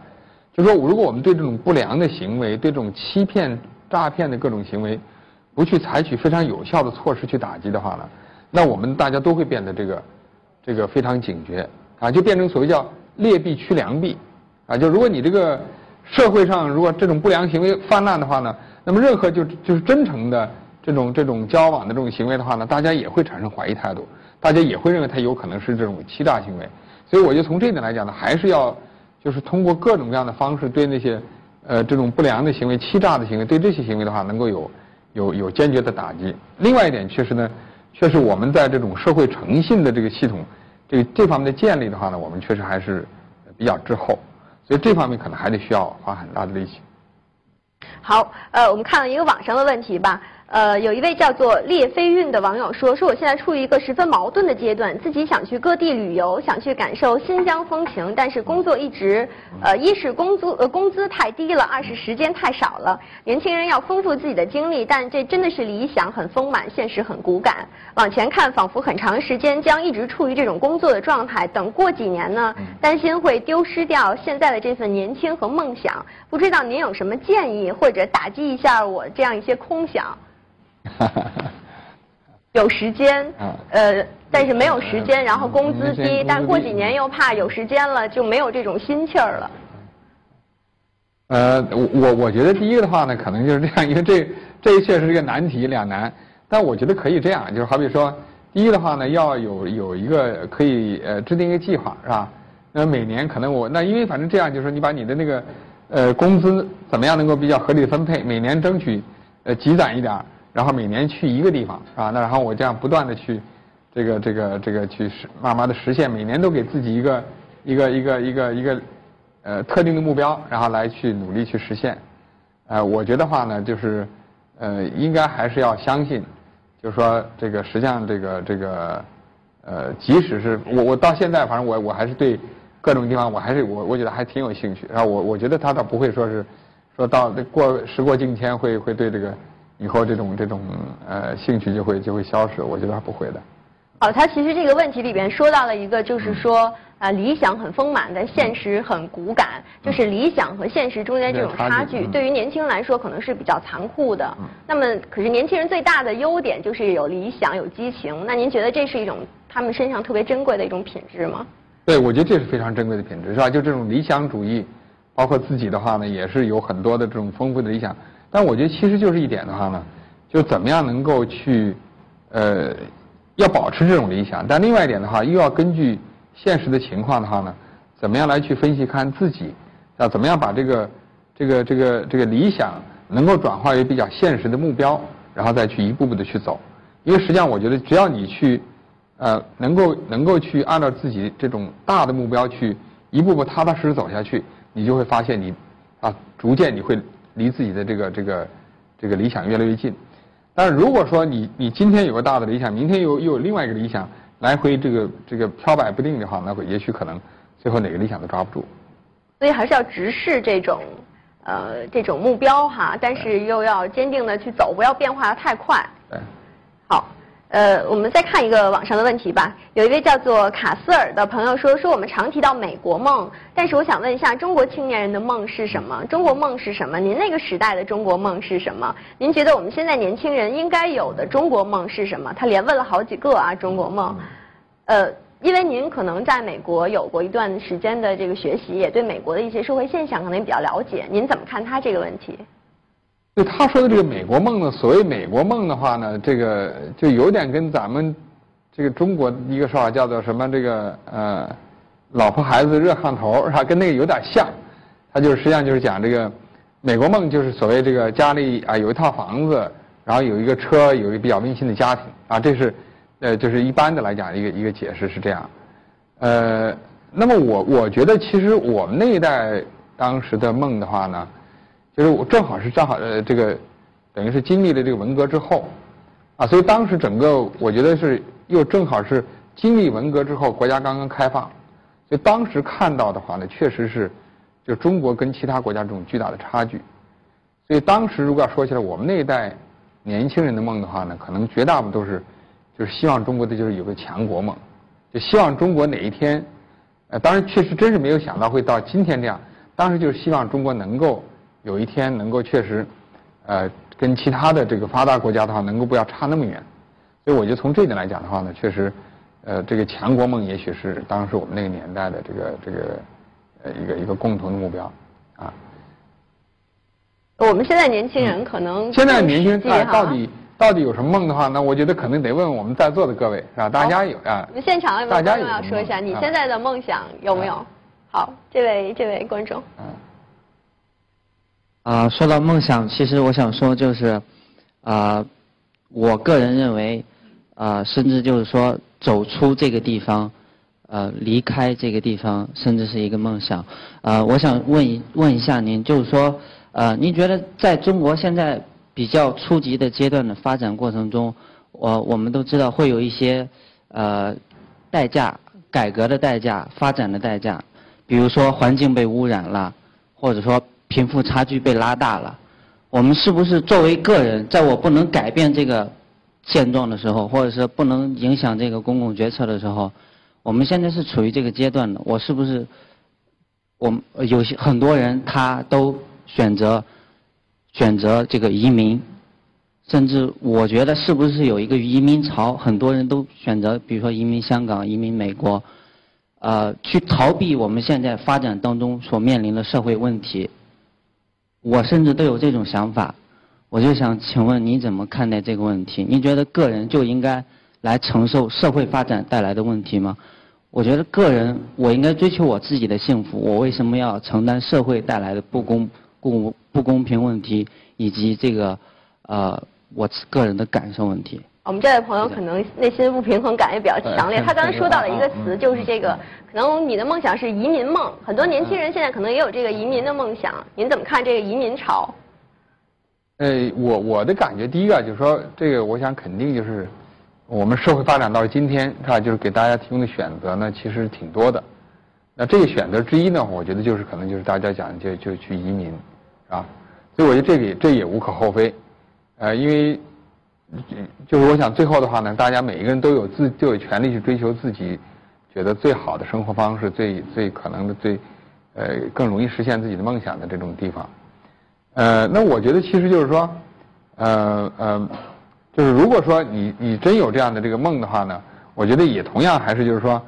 就是说，如果我们对这种不良的行为、对这种欺骗、诈骗的各种行为，不去采取非常有效的措施去打击的话呢，那我们大家都会变得这个非常警觉啊，就变成所谓叫劣币驱良币啊。就如果你这个社会上如果这种不良行为泛滥的话呢，那么任何就是真诚的。这种交往的这种行为的话呢，大家也会产生怀疑态度，大家也会认为它有可能是这种欺诈行为，所以我就从这点来讲呢，还是要就是通过各种各样的方式对那些这种不良的行为、欺诈的行为，对这些行为的话能够有坚决的打击。另外一点，确实呢，我们在这种社会诚信的这个系统这方面的建立的话呢，我们确实还是比较滞后，所以这方面可能还得需要花很大的力气。好，我们看了一个网上的问题吧。有一位叫做列飞运的网友说我现在处于一个十分矛盾的阶段，自己想去各地旅游，想去感受新疆风情，但是工作一直，一是工资太低了，二是时间太少了。年轻人要丰富自己的经历，但这真的是理想很丰满，现实很骨感。往前看，仿佛很长时间将一直处于这种工作的状态。等过几年呢，担心会丢失掉现在的这份年轻和梦想。不知道您有什么建议，或者打击一下我这样一些空想。有时间，但是没有时间，然后工资低，但过几年又怕有时间了就没有这种心气儿了。我觉得第一个的话呢，可能就是这样，因为这确实是个难题，两难。但我觉得可以这样，就是好比说，第一的话呢，要有一个可以制定一个计划，是吧？那每年可能因为反正这样，就是你把你的那个工资怎么样能够比较合理的分配，每年争取积攒一点。然后每年去一个地方啊，那然后我这样不断的去，去慢慢的实现，每年都给自己一个特定的目标，然后来去努力去实现。我觉得话呢，就是应该还是要相信，就是说实际上即使是我到现在，反正我还是对各种地方我觉得还挺有兴趣。然后我觉得他倒不会说到时过境迁会对以后这种兴趣就会消失，我觉得还不会的。他其实这个问题里边说到了一个，就是说理想很丰满，但现实很骨感，就是理想和现实中间这种差距，对于年轻人来说可能是比较残酷的。那么，可是年轻人最大的优点就是有理想、有激情。那您觉得这是一种他们身上特别珍贵的一种品质吗？对，我觉得这是非常珍贵的品质，是吧？就这种理想主义，包括自己的话呢，也是有很多的这种丰富的理想。但我觉得其实就是一点的话呢，就怎么样能够去，要保持这种理想。但另外一点的话，又要根据现实的情况的话呢，怎么样来去分析看自己，要怎么样把这个理想能够转化为比较现实的目标，然后再去一步步的去走。因为实际上我觉得，只要你去，能够去按照自己这种大的目标去一步步踏踏实实走下去，你就会发现逐渐你会。离自己的这个理想越来越近，但是如果说你今天有个大的理想，明天又有另外一个理想，来回这个飘摆不定的话，那会也许可能最后哪个理想都抓不住。所以还是要直视这种目标哈，但是又要坚定的去走，不要变化太快。对。好。我们再看一个网上的问题吧。有一位叫做卡斯尔的朋友说我们常提到美国梦，但是我想问一下，中国青年人的梦是什么？中国梦是什么？您那个时代的中国梦是什么？您觉得我们现在年轻人应该有的中国梦是什么？他连问了好几个中国梦。因为您可能在美国有过一段时间的这个学习，也对美国的一些社会现象可能也比较了解，您怎么看他这个问题？对他说的这个美国梦呢，所谓美国梦的话呢，这个就有点跟咱们这个中国一个说法叫做什么老婆孩子热炕头是吧？跟那个有点像。他就是实际上就是讲这个美国梦，就是所谓这个家里有一套房子，然后有一个车，有一个比较温馨的家庭啊，这是就是一般的来讲一个解释是这样。那么我觉得其实我们那一代当时的梦的话呢。就是我正好等于是经历了这个文革之后，所以当时整个我觉得是又正好是经历文革之后，国家刚刚开放，所以当时看到的话呢，确实是就中国跟其他国家这种巨大的差距。所以当时如果要说起来我们那一代年轻人的梦的话呢，可能绝大部分都是就是希望中国的就是有个强国梦，就希望中国哪一天，当然确实真是没有想到会到今天这样，当时就是希望中国能够。有一天能够确实，跟其他的这个发达国家的话，能够不要差那么远，所以我觉得从这点来讲的话呢，确实，这个强国梦也许是当时我们那个年代的一个共同的目标，啊。我们现在年轻人可能现在年轻人到底有什么梦的话，那我觉得可能得问我们在座的各位是吧？大家有啊？我们现场有没有观众要说一下你现在的梦想有没有？好，这位观众。说到梦想，其实我想说就是，我个人认为，甚至就是说走出这个地方，离开这个地方，甚至是一个梦想。我想问一下您，就是说，您觉得在中国现在比较初级的阶段的发展过程中，我们都知道会有一些代价，改革的代价、发展的代价，比如说环境被污染了，或者说贫富差距被拉大了。我们是不是作为个人，在我不能改变这个现状的时候，或者是不能影响这个公共决策的时候，我们现在是处于这个阶段的。我是不是，我们有些很多人他都选择这个移民，甚至我觉得是不是有一个移民潮，很多人都选择比如说移民香港、移民美国，去逃避我们现在发展当中所面临的社会问题。我甚至都有这种想法，我就想请问你怎么看待这个问题？你觉得个人就应该来承受社会发展带来的问题吗？我觉得个人我应该追求我自己的幸福，我为什么要承担社会带来的不公平问题，以及这个我个人的感受问题？我们这位朋友可能内心不平衡感也比较强烈。他刚才说到了一个词，就是这个，可能你的梦想是移民梦，很多年轻人现在可能也有这个移民的梦想。您怎么看这个移民潮？我的感觉，第一个就是说，这个我想肯定就是，我们社会发展到今天，是吧？就是给大家提供的选择呢，其实挺多的。那这个选择之一呢，我觉得就是可能就是大家讲就去移民，啊，所以我觉得这也无可厚非，因为。就是我想最后的话呢，大家每一个人都有权利去追求自己觉得最好的生活方式，最可能的更容易实现自己的梦想的这种地方。那我觉得其实就是说，就是如果说你真有这样的这个梦的话呢，我觉得也同样还是就是说，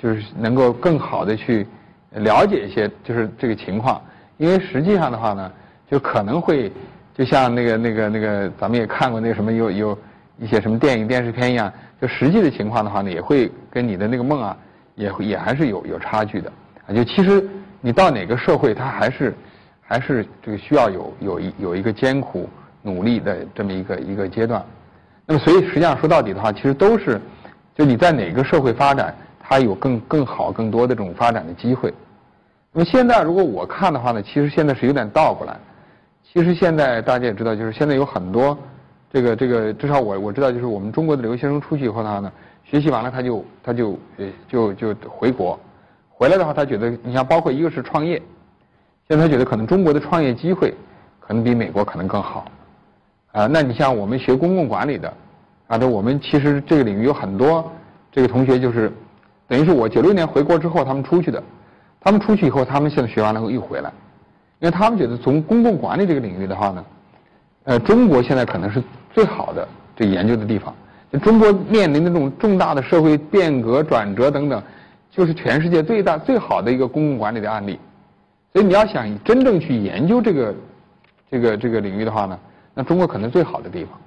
就是能够更好的去了解一些就是这个情况，因为实际上的话呢，就可能会。就像那个，咱们也看过那个什么有一些什么电影电视片一样，就实际的情况的话呢，也会跟你的那个梦啊，也还是有差距的。啊，就其实你到哪个社会，它还是这个需要有一个艰苦努力的这么一个阶段。那么所以实际上说到底的话，其实都是就你在哪个社会发展，它有更多的这种发展的机会。那么现在如果我看的话呢，其实现在是有点倒过来。其实现在大家也知道，就是现在有很多这个，至少我知道，就是我们中国的留学生出去以后呢，学习完了他就回国，回来的话他觉得，你像包括一个是创业，现在他觉得可能中国的创业机会可能比美国可能更好，那你像我们学公共管理的，啊，我们其实这个领域有很多这个同学就是，等于是我96年回国之后他们出去的，他们出去以后他们现在学完了又回来。因为他们觉得从公共管理这个领域的话呢，中国现在可能是最好的这个研究的地方。中国面临的这种重大的社会变革、转折等等，就是全世界最好的一个公共管理的案例。所以你要想真正去研究这个领域的话呢，那中国可能最好的地方。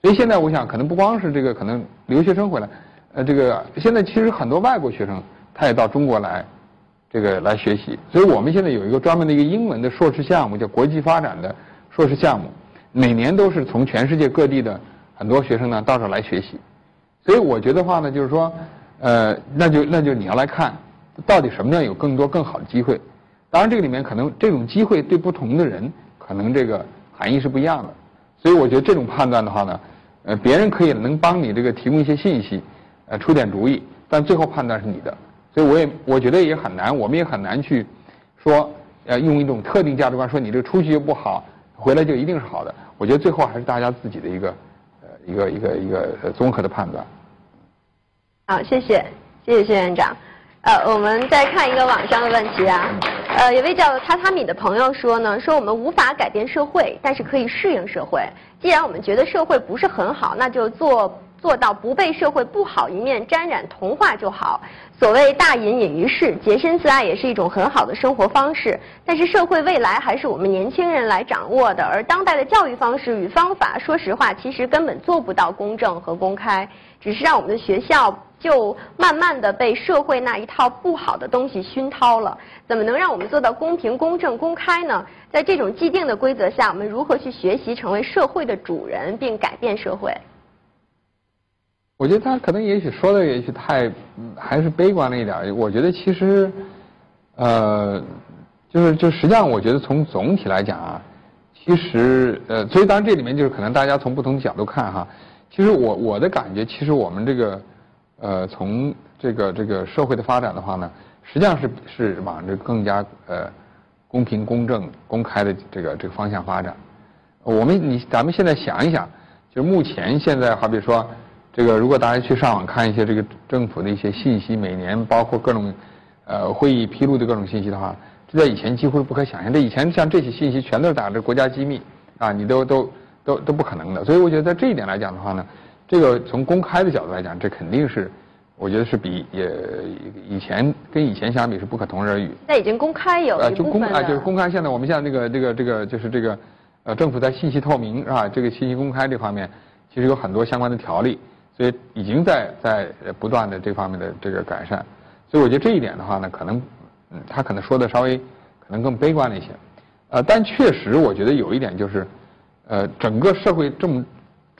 所以现在我想，可能不光是这个，可能留学生回来，这个现在其实很多外国学生他也到中国来。这个来学习，所以我们现在有一个专门的一个英文的硕士项目，叫国际发展的硕士项目，每年都是从全世界各地的很多学生呢到这来学习。所以我觉得话呢，就是说，那就你要来看，到底什么样有更多更好的机会。当然，这个里面可能这种机会对不同的人可能这个含义是不一样的。所以我觉得这种判断的话呢，别人可以能帮你这个提供一些信息，出点主意，但最后判断是你的。所以我觉得也很难，我们也很难去说，用一种特定价值观说你这个出去就不好，回来就一定是好的。我觉得最后还是大家自己的一个综合的判断。好，谢谢谢院长。我们再看一个网上的问题啊，有位叫榻榻米的朋友说呢，说我们无法改变社会，但是可以适应社会。既然我们觉得社会不是很好，那就做到不被社会不好一面沾染同化就好。所谓大隐隐于市，洁身自爱也是一种很好的生活方式。但是社会未来还是我们年轻人来掌握的，而当代的教育方式与方法，说实话，其实根本做不到公正和公开，只是让我们的学校就慢慢的被社会那一套不好的东西熏陶了。怎么能让我们做到公平、公正、公开呢？在这种既定的规则下，我们如何去学习成为社会的主人，并改变社会？我觉得他可能也许说的也许太还是悲观了一点。我觉得其实，就实际上我觉得从总体来讲啊，其实所以当然这里面就是可能大家从不同角度看哈。其实我的感觉，其实我们这个从这个社会的发展的话呢，实际上是往这更加公平、公正、公开的这个方向发展。咱们现在想一想，就是目前现在好比说。这个如果大家去上网看一些这个政府的一些信息，每年包括各种会议披露的各种信息的话，这在以前几乎是不可想象。这以前像这些信息全都是打着国家机密啊，你都不可能的。所以我觉得在这一点来讲的话呢，这个从公开的角度来讲，这肯定是我觉得是比以前相比是不可同日而语。现在已经公开有一部分了就是公开。现在我们像这个政府在信息透明啊，这个信息公开这方面，其实有很多相关的条例。所以已经在不断的这方面的这个改善，所以我觉得这一点的话呢，可能他可能说的稍微可能更悲观了一些，但确实我觉得有一点就是，整个社会中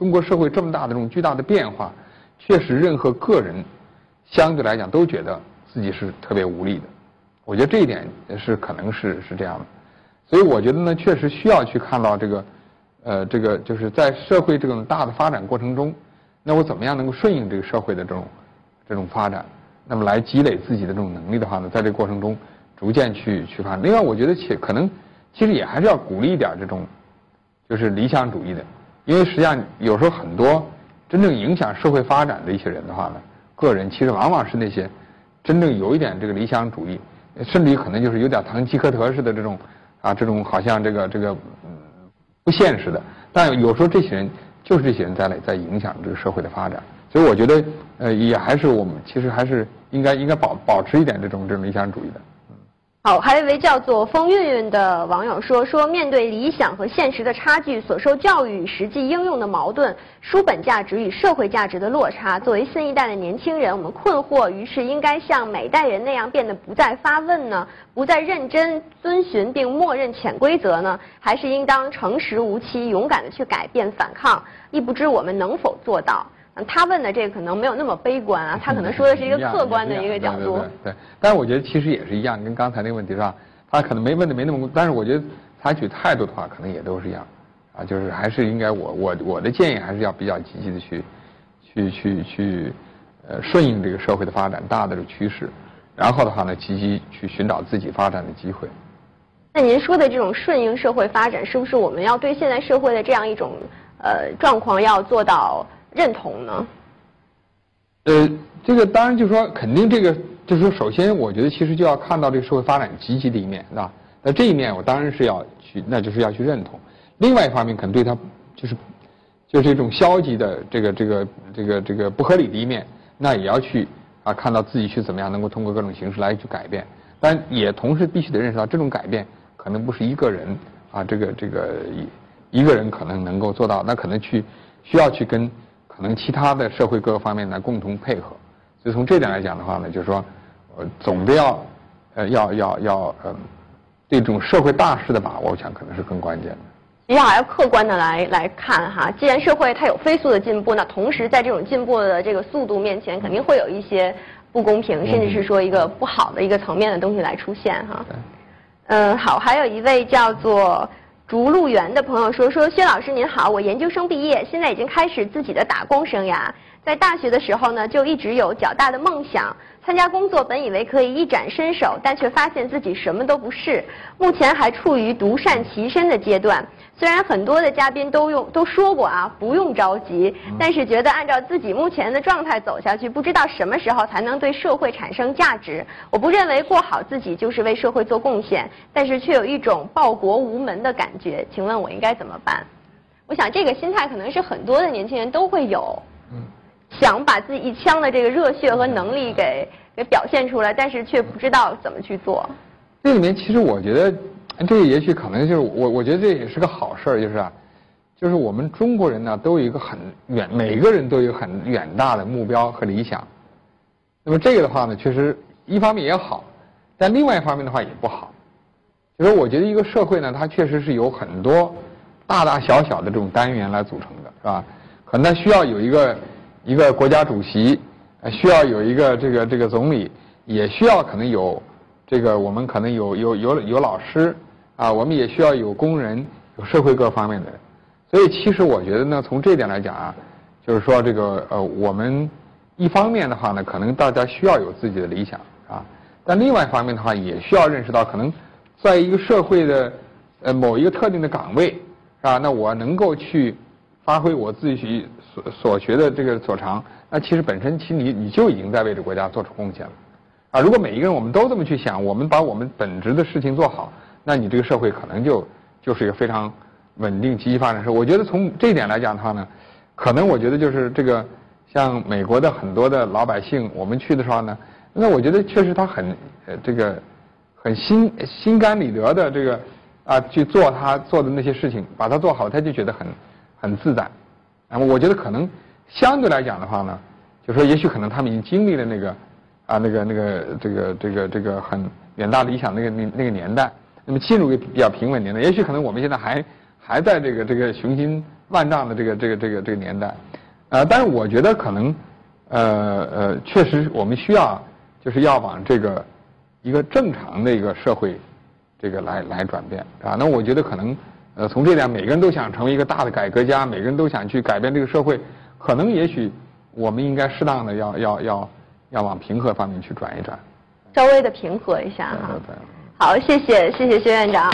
国社会这么大的这种巨大的变化，确实任何个人相对来讲都觉得自己是特别无力的，我觉得这一点是可能是这样的，所以我觉得呢，确实需要去看到这个就是在社会这种大的发展过程中。那我怎么样能够顺应这个社会的这种发展？那么来积累自己的这种能力的话呢，在这个过程中逐渐去看。另外，我觉得可能其实也还是要鼓励一点这种就是理想主义的，因为实际上有时候很多真正影响社会发展的一些人的话呢，个人其实往往是那些真正有一点这个理想主义，甚至于可能就是有点堂吉诃德似的这种好像不现实的。但有时候这些人在影响这个社会的发展，所以我觉得，也还是我们其实还是应该保持一点这种理想主义的。好，还有一位叫做风韵韵的网友说，面对理想和现实的差距，所受教育与实际应用的矛盾，书本价值与社会价值的落差，作为新一代的年轻人，我们困惑，于是应该像每代人那样变得不再发问呢，不再认真遵循并默认潜规则呢，还是应当诚实无欺，勇敢的去改变反抗？亦不知我们能否做到。他问的这个可能没有那么悲观啊，他可能说的是一个客观的一个角度。对，但是我觉得其实也是一样，跟刚才那个问题上，他可能没问的没那么，但是我觉得采取态度的话，可能也都是一样，啊，就是还是应该我的建议还是要比较积极的去顺应这个社会的发展大的趋势，然后的话呢，积极去寻找自己发展的机会。那您说的这种顺应社会发展，是不是我们要对现在社会的这样一种状况要做到？认同呢？这个当然就是说，肯定这个就是说，首先我觉得其实就要看到这个社会发展积极的一面，是吧？那这一面我当然是要去，那就是要去认同。另外一方面，可能对它就是一种消极的这个不合理的一面，那也要去啊看到自己去怎么样能够通过各种形式来去改变，但也同时必须得认识到，这种改变可能不是一个人啊这个一个人可能能够做到，那可能需要去跟。可能其他的社会各个方面呢共同配合，所以从这点来讲的话呢，就是说，总的对这种社会大势的把握，我想可能是更关键的。也要客观的来看哈，既然社会它有飞速的进步，那同时在这种进步的这个速度面前，肯定会有一些不公平，甚至是说一个不好的一个层面的东西来出现哈。好，还有一位叫做。竹鹿园的朋友说，薛老师您好，我研究生毕业，现在已经开始自己的打工生涯。在大学的时候呢，就一直有较大的梦想，参加工作本以为可以一展身手，但却发现自己什么都不是，目前还处于独善其身的阶段。虽然很多的嘉宾都说过啊，不用着急，但是觉得按照自己目前的状态走下去，不知道什么时候才能对社会产生价值。我不认为过好自己就是为社会做贡献，但是却有一种报国无门的感觉。请问我应该怎么办？我想这个心态可能是很多的年轻人都会有。想把自己一腔的这个热血和能力给表现出来，但是却不知道怎么去做。这里面其实我觉得，这也许可能就是我觉得这也是个好事儿，就是我们中国人呢都有一个每个人都有很远大的目标和理想。那么这个的话呢，确实一方面也好，但另外一方面的话也不好。就是我觉得一个社会呢，它确实是有很多大大小小的这种单元来组成的，是吧？可能它需要有一个。一个国家主席，需要有一个这个总理，也需要可能有这个我们可能有老师啊，我们也需要有工人，有社会各方面的人。所以其实我觉得呢，从这点来讲啊，就是说这个我们一方面的话呢，可能大家需要有自己的理想啊，但另外一方面的话，也需要认识到可能在一个社会的某一个特定的岗位啊，那我能够去发挥我自己所学的这个所长，那其实本身其实你就已经在为这国家做出贡献了啊。如果每一个人我们都这么去想，我们把我们本职的事情做好，那你这个社会可能就是一个非常稳定积极发展的社会。我觉得从这一点来讲的话呢，可能我觉得就是这个像美国的很多的老百姓，我们去的时候呢，那我觉得确实他很这个很心甘理得的这个啊去做他做的那些事情，把它做好，他就觉得很自在。那么我觉得可能相对来讲的话呢，就说也许可能他们已经经历了那个啊这个很远大理想那个年代，那么进入一个比较平稳年代。也许可能我们现在还在这个雄心万丈的这个年代，但是我觉得可能确实我们需要就是要往这个一个正常的一个社会这个来转变啊。那我觉得可能。从这点，每个人都想成为一个大的改革家，每个人都想去改变这个社会。可能也许我们应该适当的要往平和方面去转一转，稍微的平和一下哈。好，谢谢薛院长。